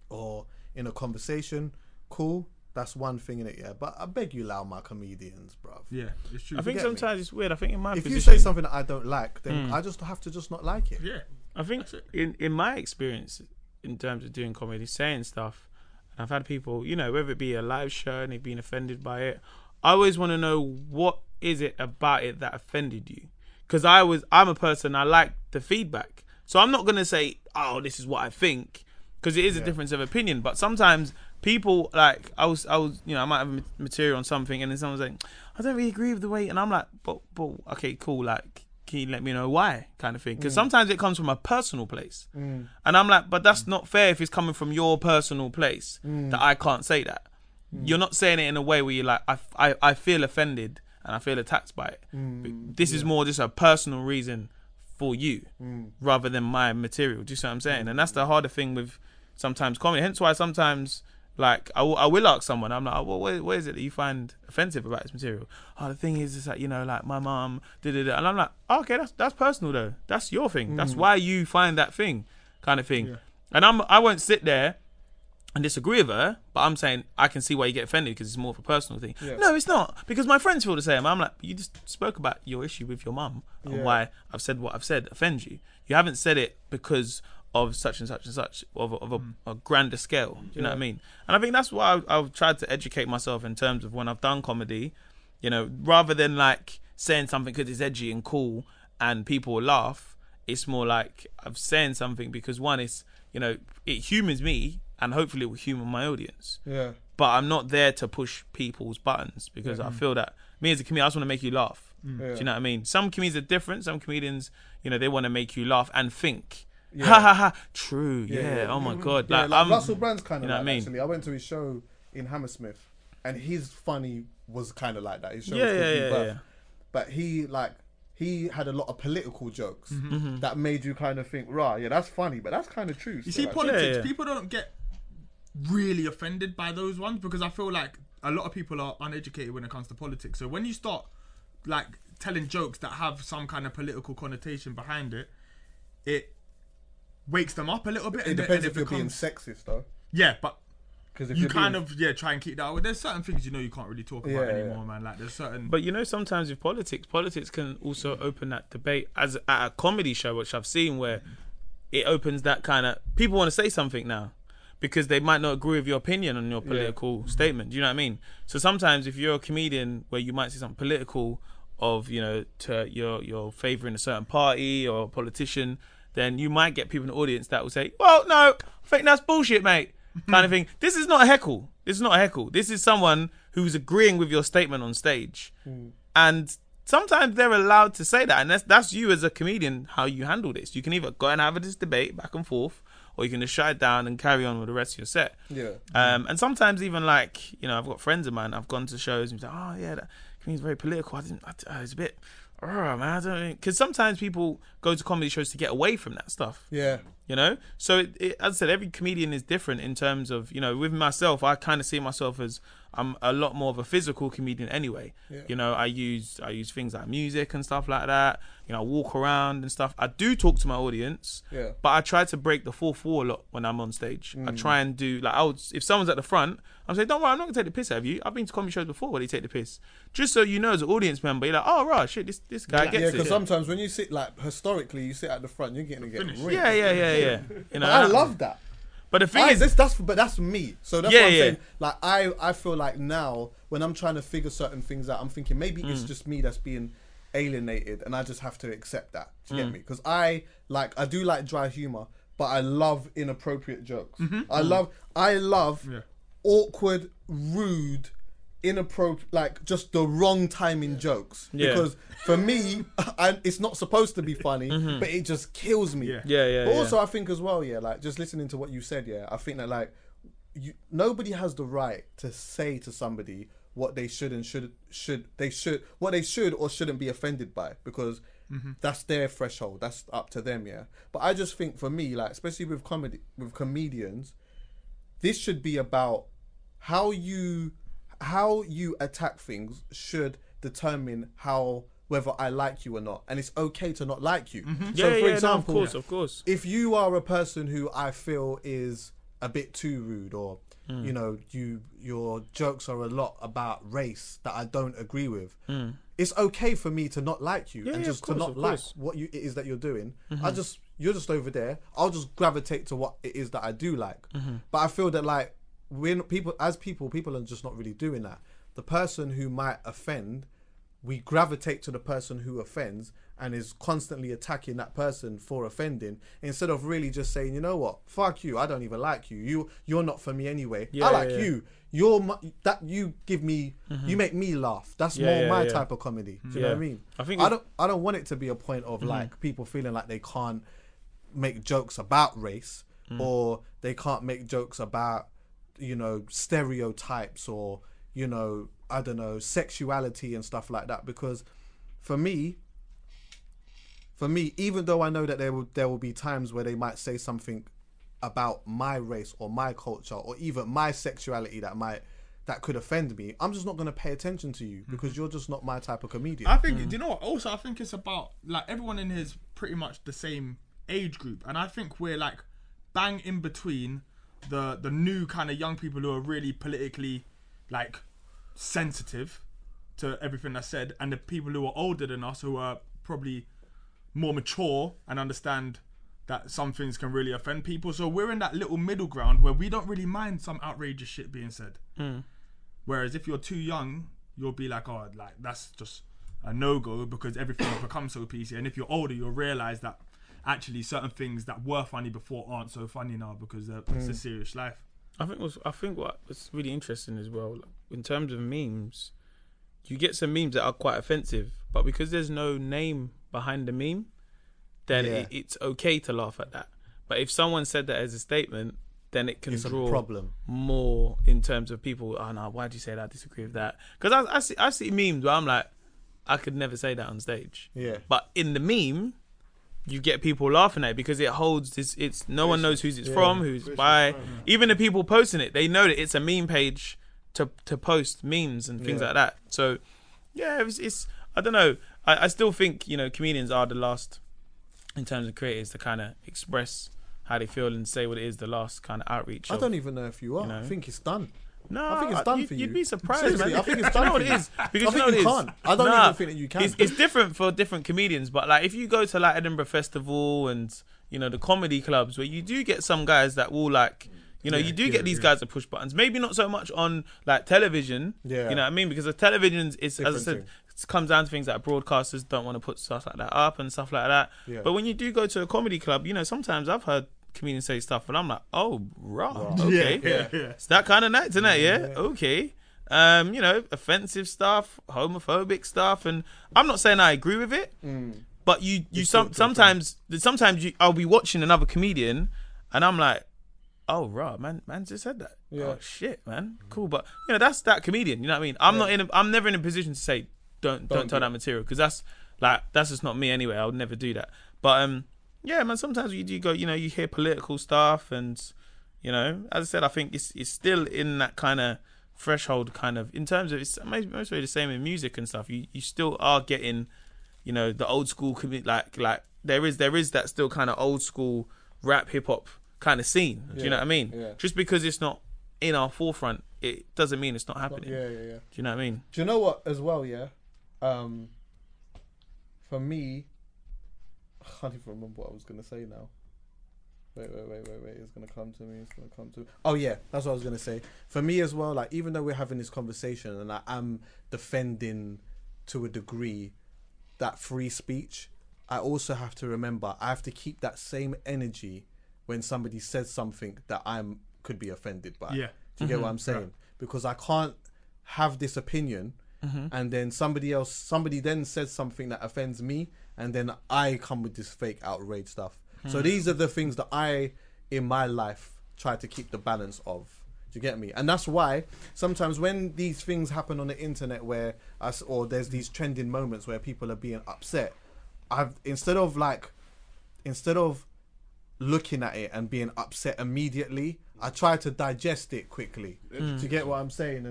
or in a conversation, cool, that's one thing in it, yeah. But I beg you, allow my comedians, bruv. Yeah, it's true. I think sometimes it's weird. I think in my position, if you say something that I don't like, then I just have to just not like it. Yeah, I think in my experience in terms of doing comedy, saying stuff, and I've had people, you know, whether it be a live show and they've been offended by it, I always want to know what is it about it that offended you, because I'm a person, I like the feedback, so I'm not going to say, oh, this is what I think, because it is a difference of opinion. But sometimes people, like, I was you know, I might have material on something and then someone's like, I don't really agree with the way, and I'm like, but okay, cool, like, can you let me know why, kind of thing, because sometimes it comes from a personal place, and I'm like, but that's not fair if it's coming from your personal place, that I can't say that. You're not saying it in a way where you're like, I feel offended and I feel attacked by it. This is more just a personal reason for you rather than my material. Do you see what I'm saying? And that's the harder thing with sometimes comedy. Hence why sometimes, like, I will ask someone, I'm like, oh, what is it that you find offensive about this material? Oh, the thing is, it's like, you know, like my mum, da-da-da. And I'm like, oh, okay, that's personal though. That's your thing. That's why you find that thing, kind of thing. Yeah. And I won't sit there and disagree with her, but I'm saying I can see why you get offended because it's more of a personal thing. Yeah. No, it's not, because my friends feel the same. I'm like, you just spoke about your issue with your mum and why I've said what I've said offends you. You haven't said it because of such and such and such, of a grander scale. Do you know what I mean? And I think that's why I've tried to educate myself in terms of when I've done comedy, you know, rather than like saying something because it's edgy and cool and people will laugh, it's more like I'm saying something because, one, it's, you know, it humors me, and hopefully it will humour my audience. Yeah. But I'm not there to push people's buttons, because I feel that, me as a comedian, I just want to make you laugh. Yeah. Do you know what I mean? Some comedians are different. Some comedians, you know, they want to make you laugh and think. Yeah. Ha ha ha. True. Yeah. Oh my God. Yeah, like Russell Brand's kind of, you know, like, what I mean? Actually, I went to his show in Hammersmith, and his funny was kind of like that. His show was called But he had a lot of political jokes that made you kind of think, rah, yeah, that's funny, but that's kind of true. You see, actually, politics. Yeah. People don't get really offended by those ones, because I feel like a lot of people are uneducated when it comes to politics. So when you start like telling jokes that have some kind of political connotation behind it, it wakes them up a little bit. It depends if you're being sexist though. Yeah, but because you kind of try and keep that out. There's certain things, you know, you can't really talk about anymore, man. Like there's certain. But you know, sometimes with politics can also open that debate as at a comedy show, which I've seen, where it opens that kind of, people want to say something now, because they might not agree with your opinion on your political statement. Do you know what I mean? So sometimes if you're a comedian where you might see something political of, you know, to you're favouring a certain party or a politician, then you might get people in the audience that will say, well, no, I think that's bullshit, mate, kind of thing. This is not a heckle. This is not a heckle. This is someone who's agreeing with your statement on stage. And sometimes they're allowed to say that. And that's you as a comedian, how you handle this. You can either go and have this debate back and forth, or you can just shut it down and carry on with the rest of your set. Yeah. And sometimes even like, you know, I've got friends of mine, I've gone to shows and be like, oh yeah, that comedian's very political. I was a bit, oh man, I don't, because sometimes people go to comedy shows to get away from that stuff. Yeah. You know? So it, as I said, every comedian is different in terms of, you know, with myself, I kind of see myself as, I'm a lot more of a physical comedian anyway. Yeah. You know, I use things like music and stuff like that. You know, I walk around and stuff. I do talk to my audience, but I try to break the fourth wall a lot when I'm on stage. I try and do, like, if someone's at the front, I'm saying, don't worry, I'm not going to take the piss out of you. I've been to comedy shows before where they take the piss. Just so you know, as an audience member, you're like, oh, right, shit, this guy gets it. Yeah, because sometimes when you sit, like, historically, you sit at the front, you're getting to get ripped. Yeah. You know, I love that. But the thing is, that's me. So that's what I'm saying. Like I feel like now when I'm trying to figure certain things out, I'm thinking maybe it's just me that's being alienated, and I just have to accept that. Do you get me? Because I do like dry humor, but I love inappropriate jokes. Mm-hmm. I love yeah. awkward, rude, inappropriate, like just the wrong timing jokes. Yeah. Because for me, it's not supposed to be funny, mm-hmm. but it just kills me. Yeah, yeah, yeah. But also, I think as well, yeah, like just listening to what you said, yeah, I think that like nobody has the right to say to somebody what they should and what they should or shouldn't be offended by, because mm-hmm. that's their threshold. That's up to them, yeah. But I just think for me, like especially with comedy, with comedians, this should be about how you attack things should determine whether I like you or not, and it's okay to not like you. Mm-hmm. So, for example, no, of course, if you are a person who I feel is a bit too rude, or you know, your jokes are a lot about race that I don't agree with. Mm. It's okay for me to not like you and just to not like what it is that you're doing. Mm-hmm. You're just over there. I'll just gravitate to what it is that I do like. Mm-hmm. But I feel that like when people are just not really doing that. The person who might offend, we gravitate to the person who offends and is constantly attacking that person for offending, instead of really just saying, you know what, fuck you, I don't even like you. You're not for me anyway. Yeah, I like you. You make me laugh. That's more my type of comedy. Do you know what I mean? I don't want it to be a point of like people feeling like they can't make jokes about race or they can't make jokes about, you know, stereotypes or, you know, I don't know, sexuality and stuff like that. Because for me, even though I know that there will be times where they might say something about my race or my culture or even my sexuality that could offend me, I'm just not going to pay attention to you because you're just not my type of comedian. I think, do you know what? Also, I think it's about, like, everyone in here is pretty much the same age group. And I think we're, like, bang in between the new kind of young people who are really politically, like, sensitive to everything I said, and the people who are older than us who are probably more mature and understand that some things can really offend people. So we're in that little middle ground where we don't really mind some outrageous shit being said. Mm. Whereas if you're too young, you'll be like, oh, like that's just a no-go because everything has become so PC. And if you're older, you'll realise that actually certain things that were funny before aren't so funny now because it's a serious life. I think what was really interesting as well, like, in terms of memes, you get some memes that are quite offensive, but because there's no name behind the meme, then it's okay to laugh at that. But if someone said that as a statement, then it can draw problem more in terms of people. Oh no, why do you say that? I disagree with that. Because I see memes where I'm like, I could never say that on stage. Yeah. But in the meme, you get people laughing at it because it holds this. It's no one knows who's it's from, who's by. Even the people posting it, they know that it's a meme page to post memes and things like that. So, yeah, it's I don't know. I still think, you know, comedians are the last, in terms of creators, to kind of express how they feel and say what it is. The last kind of outreach. I don't even know if you are. You know? I think it's done. No, I think it's done for you. You'd be surprised, seriously, man. I think it's done. You know what it is? Because you can't. I don't even think that you can. It's different for different comedians, but like if you go to like Edinburgh Festival and, you know, the comedy clubs where you do get some guys that will like, you know, you do get these guys that push buttons. Maybe not so much on like television. Yeah. You know what I mean? Because the television is, as I said, it comes down to things like broadcasters don't want to put stuff like that up and stuff like that. Yeah. But when you do go to a comedy club, you know, sometimes I've heard comedians say stuff and I'm like, oh, raw, okay, it's that kind of night tonight, okay, you know, offensive stuff, homophobic stuff, and I'm not saying I agree with it, but sometimes I'll be watching another comedian and I'm like, oh, raw, man just said that, oh shit, man, cool, but you know, that's that comedian, you know what I mean? I'm not in, I'm never in a position to say don't tell that material because that's like that's just not me anyway. I would never do that, but yeah, man, sometimes you do go, you know, you hear political stuff and, you know, as I said, I think it's still in that kind of threshold kind of, in terms of, it's mostly the same in music and stuff. You still are getting, you know, the old school, like there is that still kind of old school rap hip hop kind of scene. Do you know what I mean? Yeah. Just because it's not in our forefront, it doesn't mean it's not happening. Yeah. Do you know what I mean? Do you know what, as well, for me, I can't even remember what I was going to say now. Wait. It's going to come to me. Oh, yeah. That's what I was going to say. For me as well, like, even though we're having this conversation and I am defending to a degree that free speech, I also have to remember, I have to keep that same energy when somebody says something that could be offended by. Yeah. Do you get what I'm saying? Yeah. Because I can't have this opinion and then somebody then says something that offends me, and then I come with this fake outrage stuff. So these are the things that I, in my life, try to keep the balance of. Do you get me? And that's why sometimes when these things happen on the internet or there's these trending moments where people are being upset, instead of looking at it and being upset immediately, I try to digest it quickly. Do you get what I'm saying?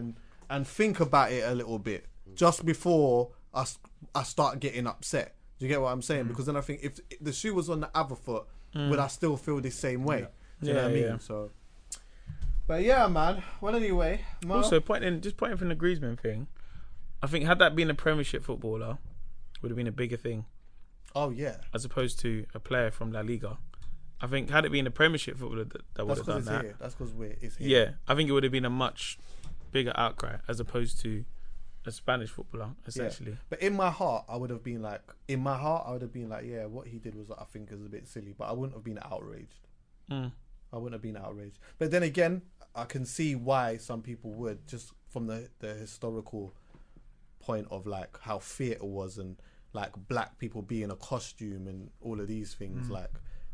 And think about it a little bit just before I start getting upset. Do you get what I'm saying? Because then I think if the shoe was on the other foot, would I still feel the same way? Yeah. Do you know what I mean? Yeah. So, but yeah, man. Well, anyway, Mo. Also, pointing from the Griezmann thing, I think had that been a Premiership footballer, would have been a bigger thing. Oh yeah. As opposed to a player from La Liga, I think had it been a Premiership footballer that would have done that. Here. That's because it's here. Yeah, I think it would have been a much bigger outcry as opposed to a Spanish footballer, essentially. Yeah. But in my heart, I would have been like, yeah, what he did was, I think, is a bit silly, but I wouldn't have been outraged. I wouldn't have been outraged. But then again, I can see why some people would, just from the historical point of like how theatre was and like black people being a costume and all of these things. Like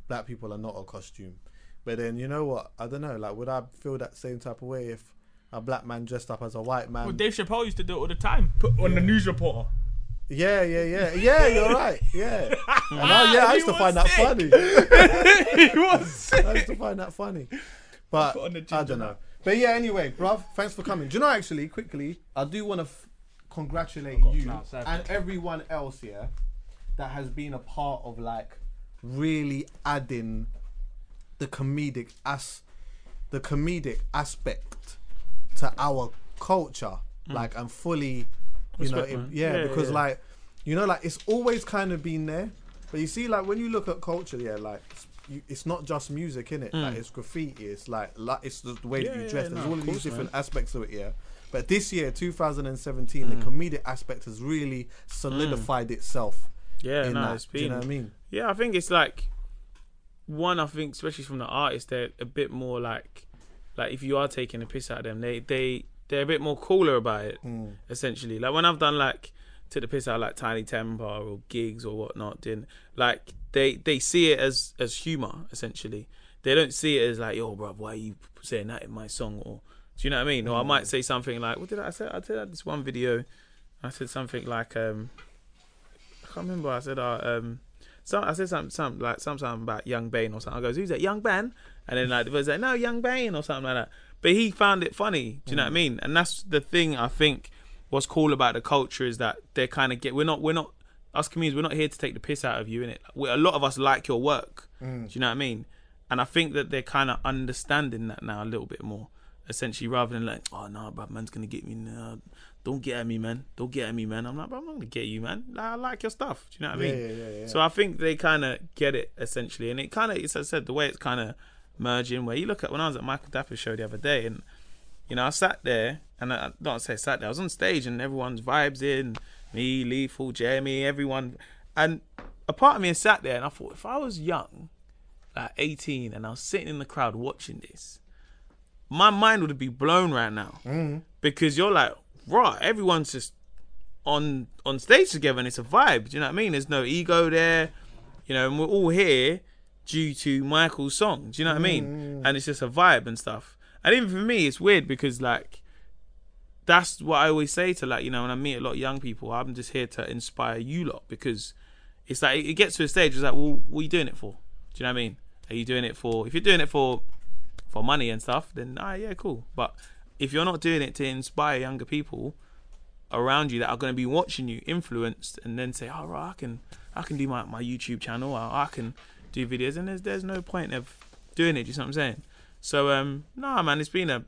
black people are not a costume. But then, you know what? I don't know. Like, would I feel that same type of way if a black man dressed up as a white man? Well, Dave Chappelle used to do it all the time. Put on the news reporter. Yeah, you're right. Yeah. And I used to find that funny. He was sick. I used to find that funny. But I don't know. But yeah, anyway, bruv, thanks for coming. Do you know, actually, quickly, I do want to congratulate you and everyone else here that has been a part of like really adding the comedic aspect to our culture, like, and fully, you know, because like, you know, like it's always kind of been there, but you see, like when you look at culture, like it's not just music, innit? Like it's graffiti, it's like it's the way that you dress. There's all of these different aspects of it, yeah. But this year, 2017, the comedic aspect has really solidified itself. Yeah, do you know what I mean? Yeah, I think it's like I think especially from the artists, they're a bit more like if you are taking a piss out of them, they're a bit more cooler about it, essentially. Like when I've done like took the piss out of like Tiny Temper or Giggs or whatnot, then like they see it as humour, essentially. They don't see it as like, yo, bruv, why are you saying that in my song? Or do you know what I mean? Or I might say something like, what did I say? I did that this one video. I said something like, I can't remember. I said something about Young Bane or something. I goes, who's that? Young Bane? And then like the was like, no, Young Bane or something like that. But he found it funny. Do you know what I mean? And that's the thing. I think what's cool about the culture is that they kind of get. We're not us comedians. We're not here to take the piss out of you, innit? A lot of us like your work. Do you know what I mean? And I think that they're kind of understanding that now a little bit more, essentially, rather than like, oh no, bruv, man's gonna get me. No, don't get at me, man. Don't get at me, man. I'm like, bruv, I'm not gonna get you, man. Like, I like your stuff. Do you know what I mean? Yeah. So I think they kind of get it, essentially, and it kind of, as I said, the way it's kind of merging, where you look at when I was at Michael Dapper's show the other day, and you know, I sat there, and I don't say sat there, I was on stage, and everyone's vibes in me, Lethal, Jeremy, everyone, and a part of me sat there, and I thought, if I was young, like 18, and I was sitting in the crowd watching this, my mind would be blown right now, because you're like, right, everyone's just on stage together, and it's a vibe. Do you know what I mean? There's no ego there, you know, and we're all here due to Michael's song. Do you know what I mean? And it's just a vibe and stuff. And even for me, it's weird because like, that's what I always say to like, you know, when I meet a lot of young people, I'm just here to inspire you lot, because it's like, it gets to a stage, it's like, well, what are you doing it for? Do you know what I mean? Are you doing it for, if you're doing it for money and stuff, then yeah, cool. But if you're not doing it to inspire younger people around you that are going to be watching you, influenced, and then say, oh, right, I can do my YouTube channel, or I can do videos, and there's no point of doing it. Do you know what I'm saying? So nah, man, it's been a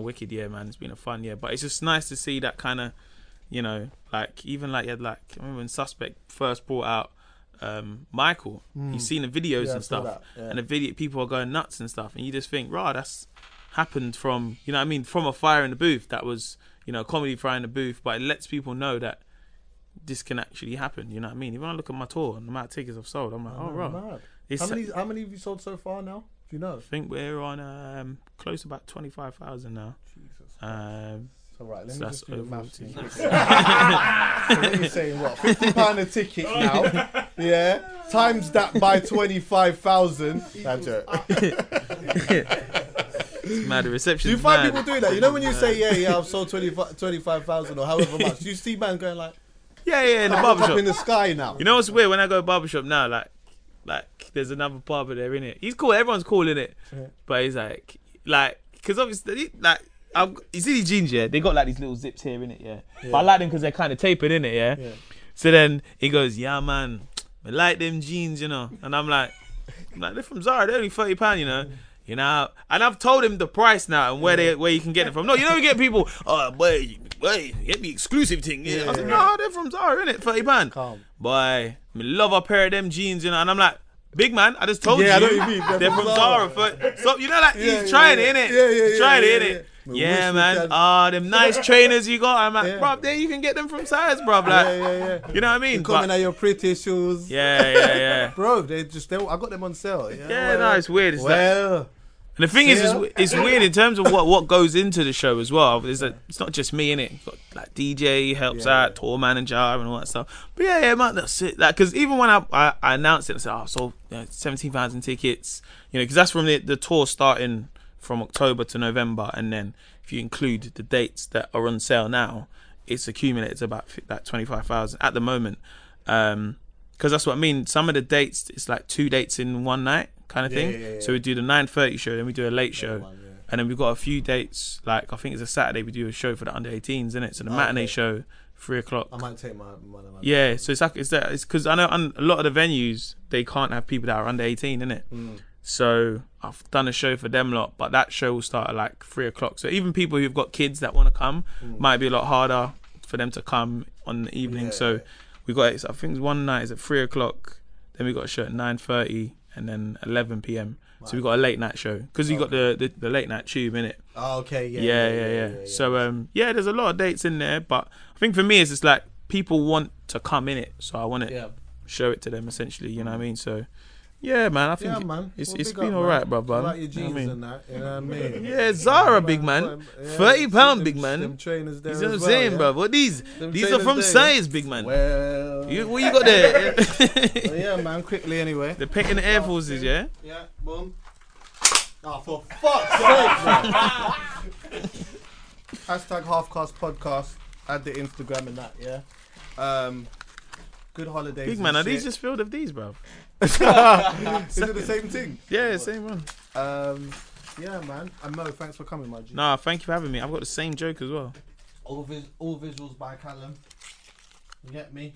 wicked year, man. It's been a fun year, but it's just nice to see that kind of, you know, like even like you had like, I remember when Suspect first brought out Michael, you've seen the videos and stuff, and the video people are going nuts and stuff, and you just think, rah, that's happened from, you know what I mean, from a Fire in the Booth that was, you know, comedy Fire in the Booth, but it lets people know that this can actually happen. You know what I mean? Even when I look at my tour and the amount of tickets I've sold, I'm like, oh, rah, How many have you sold so far now? Do you know? I think we're on close to about 25,000 now. Jesus. All right, let me just do the math to you. So you're saying what? £50 a ticket now. Yeah. Times that by 25,000. That's it. It's mad. The reception. Do you find people doing that? You know when you say, yeah, I've sold 25,000 or however much. Do you see man going like, yeah, in the barbershop. Up in the sky now. You know what's weird? When I go to barbershop now, like there's another barber there, innit? He's cool. Everyone's cool, innit? Yeah. But he's like, because obviously, like, you see these jeans, yeah? They got like these little zips here, innit, yeah? But I like them because they're kind of tapered, innit, yeah? So then he goes, yeah, man, I like them jeans, you know? And I'm like, they're from Zara, they're only £30, you know? You know, and I've told him the price now and where you can get it from. No, you know we get people, boy, get me exclusive thing. Yeah. I said, no, they're from Zara, innit? £30. Boy, me love a pair of them jeans, you know? And I'm like, big man, I just told you. Yeah, I know you mean. They're from Zara. So, you know, like, he's trying it, innit? Yeah. He's trying it, innit? Yeah, man. Them nice trainers you got. I'm like, bruv, there you can get them from size, bruv. Like, yeah. You know what I mean? You coming at your pretty shoes. Yeah. Bro, they I got them on sale. Yeah, no, it's weird. It's like, and the thing is, it's weird in terms of what goes into the show as well. It's not just me, innit? You've got like DJ helps out, tour manager, and all that stuff. But yeah, man, that's it. Like, because even when I announced it, I said, I sold 17,000 tickets. You know, because that's from the tour starting from October to November, and then if you include the dates that are on sale now, it's accumulated to about like 25,000 at the moment. Because that's what I mean. Some of the dates, it's like 2 dates in one night kind of thing. Yeah. So we do the 9:30 show, then we do a late show, and then we've got a few dates. Like I think it's a Saturday we do a show for the under-18s, isn't it? So the matinee show, 3:00. I might take my yeah. So it's like it's because I know a lot of the venues they can't have people that are under 18, isn't it? Mm. So I've done a show for them lot, but that show will start at like 3:00. So even people who've got kids that want to come might be a lot harder for them to come on the evening. So we got I think one night is at 3:00, then we got a show at 9:30, and then 11 p.m. Wow. So we got a late night show because you got the late night tube in it. Oh, okay, yeah. So there's a lot of dates in there, but I think for me it's just like people want to come in it, so I want to show it to them essentially. You know what I mean? So. Yeah, man, I think it's been all right, bro. I like your jeans and that, you know what I mean? Yeah, Zara, big man. £30, big man. Them trainers there. You know what I'm saying, bro? What these? These are from size, big man. Well. What you got there? Yeah, man, quickly anyway. They're picking the Air Forces, yeah? Yeah, boom. Oh, for fuck's sake, man. Hashtag Halfcast Podcast. Add the Instagram and that, yeah? Good holidays. Big man, are these just filled of these, bro? Is it the same thing? Yeah, same one. Yeah, man. And Mo, thanks for coming, my G. Nah, thank you for having me. I've got the same joke as well. All visuals by Callum. You get me?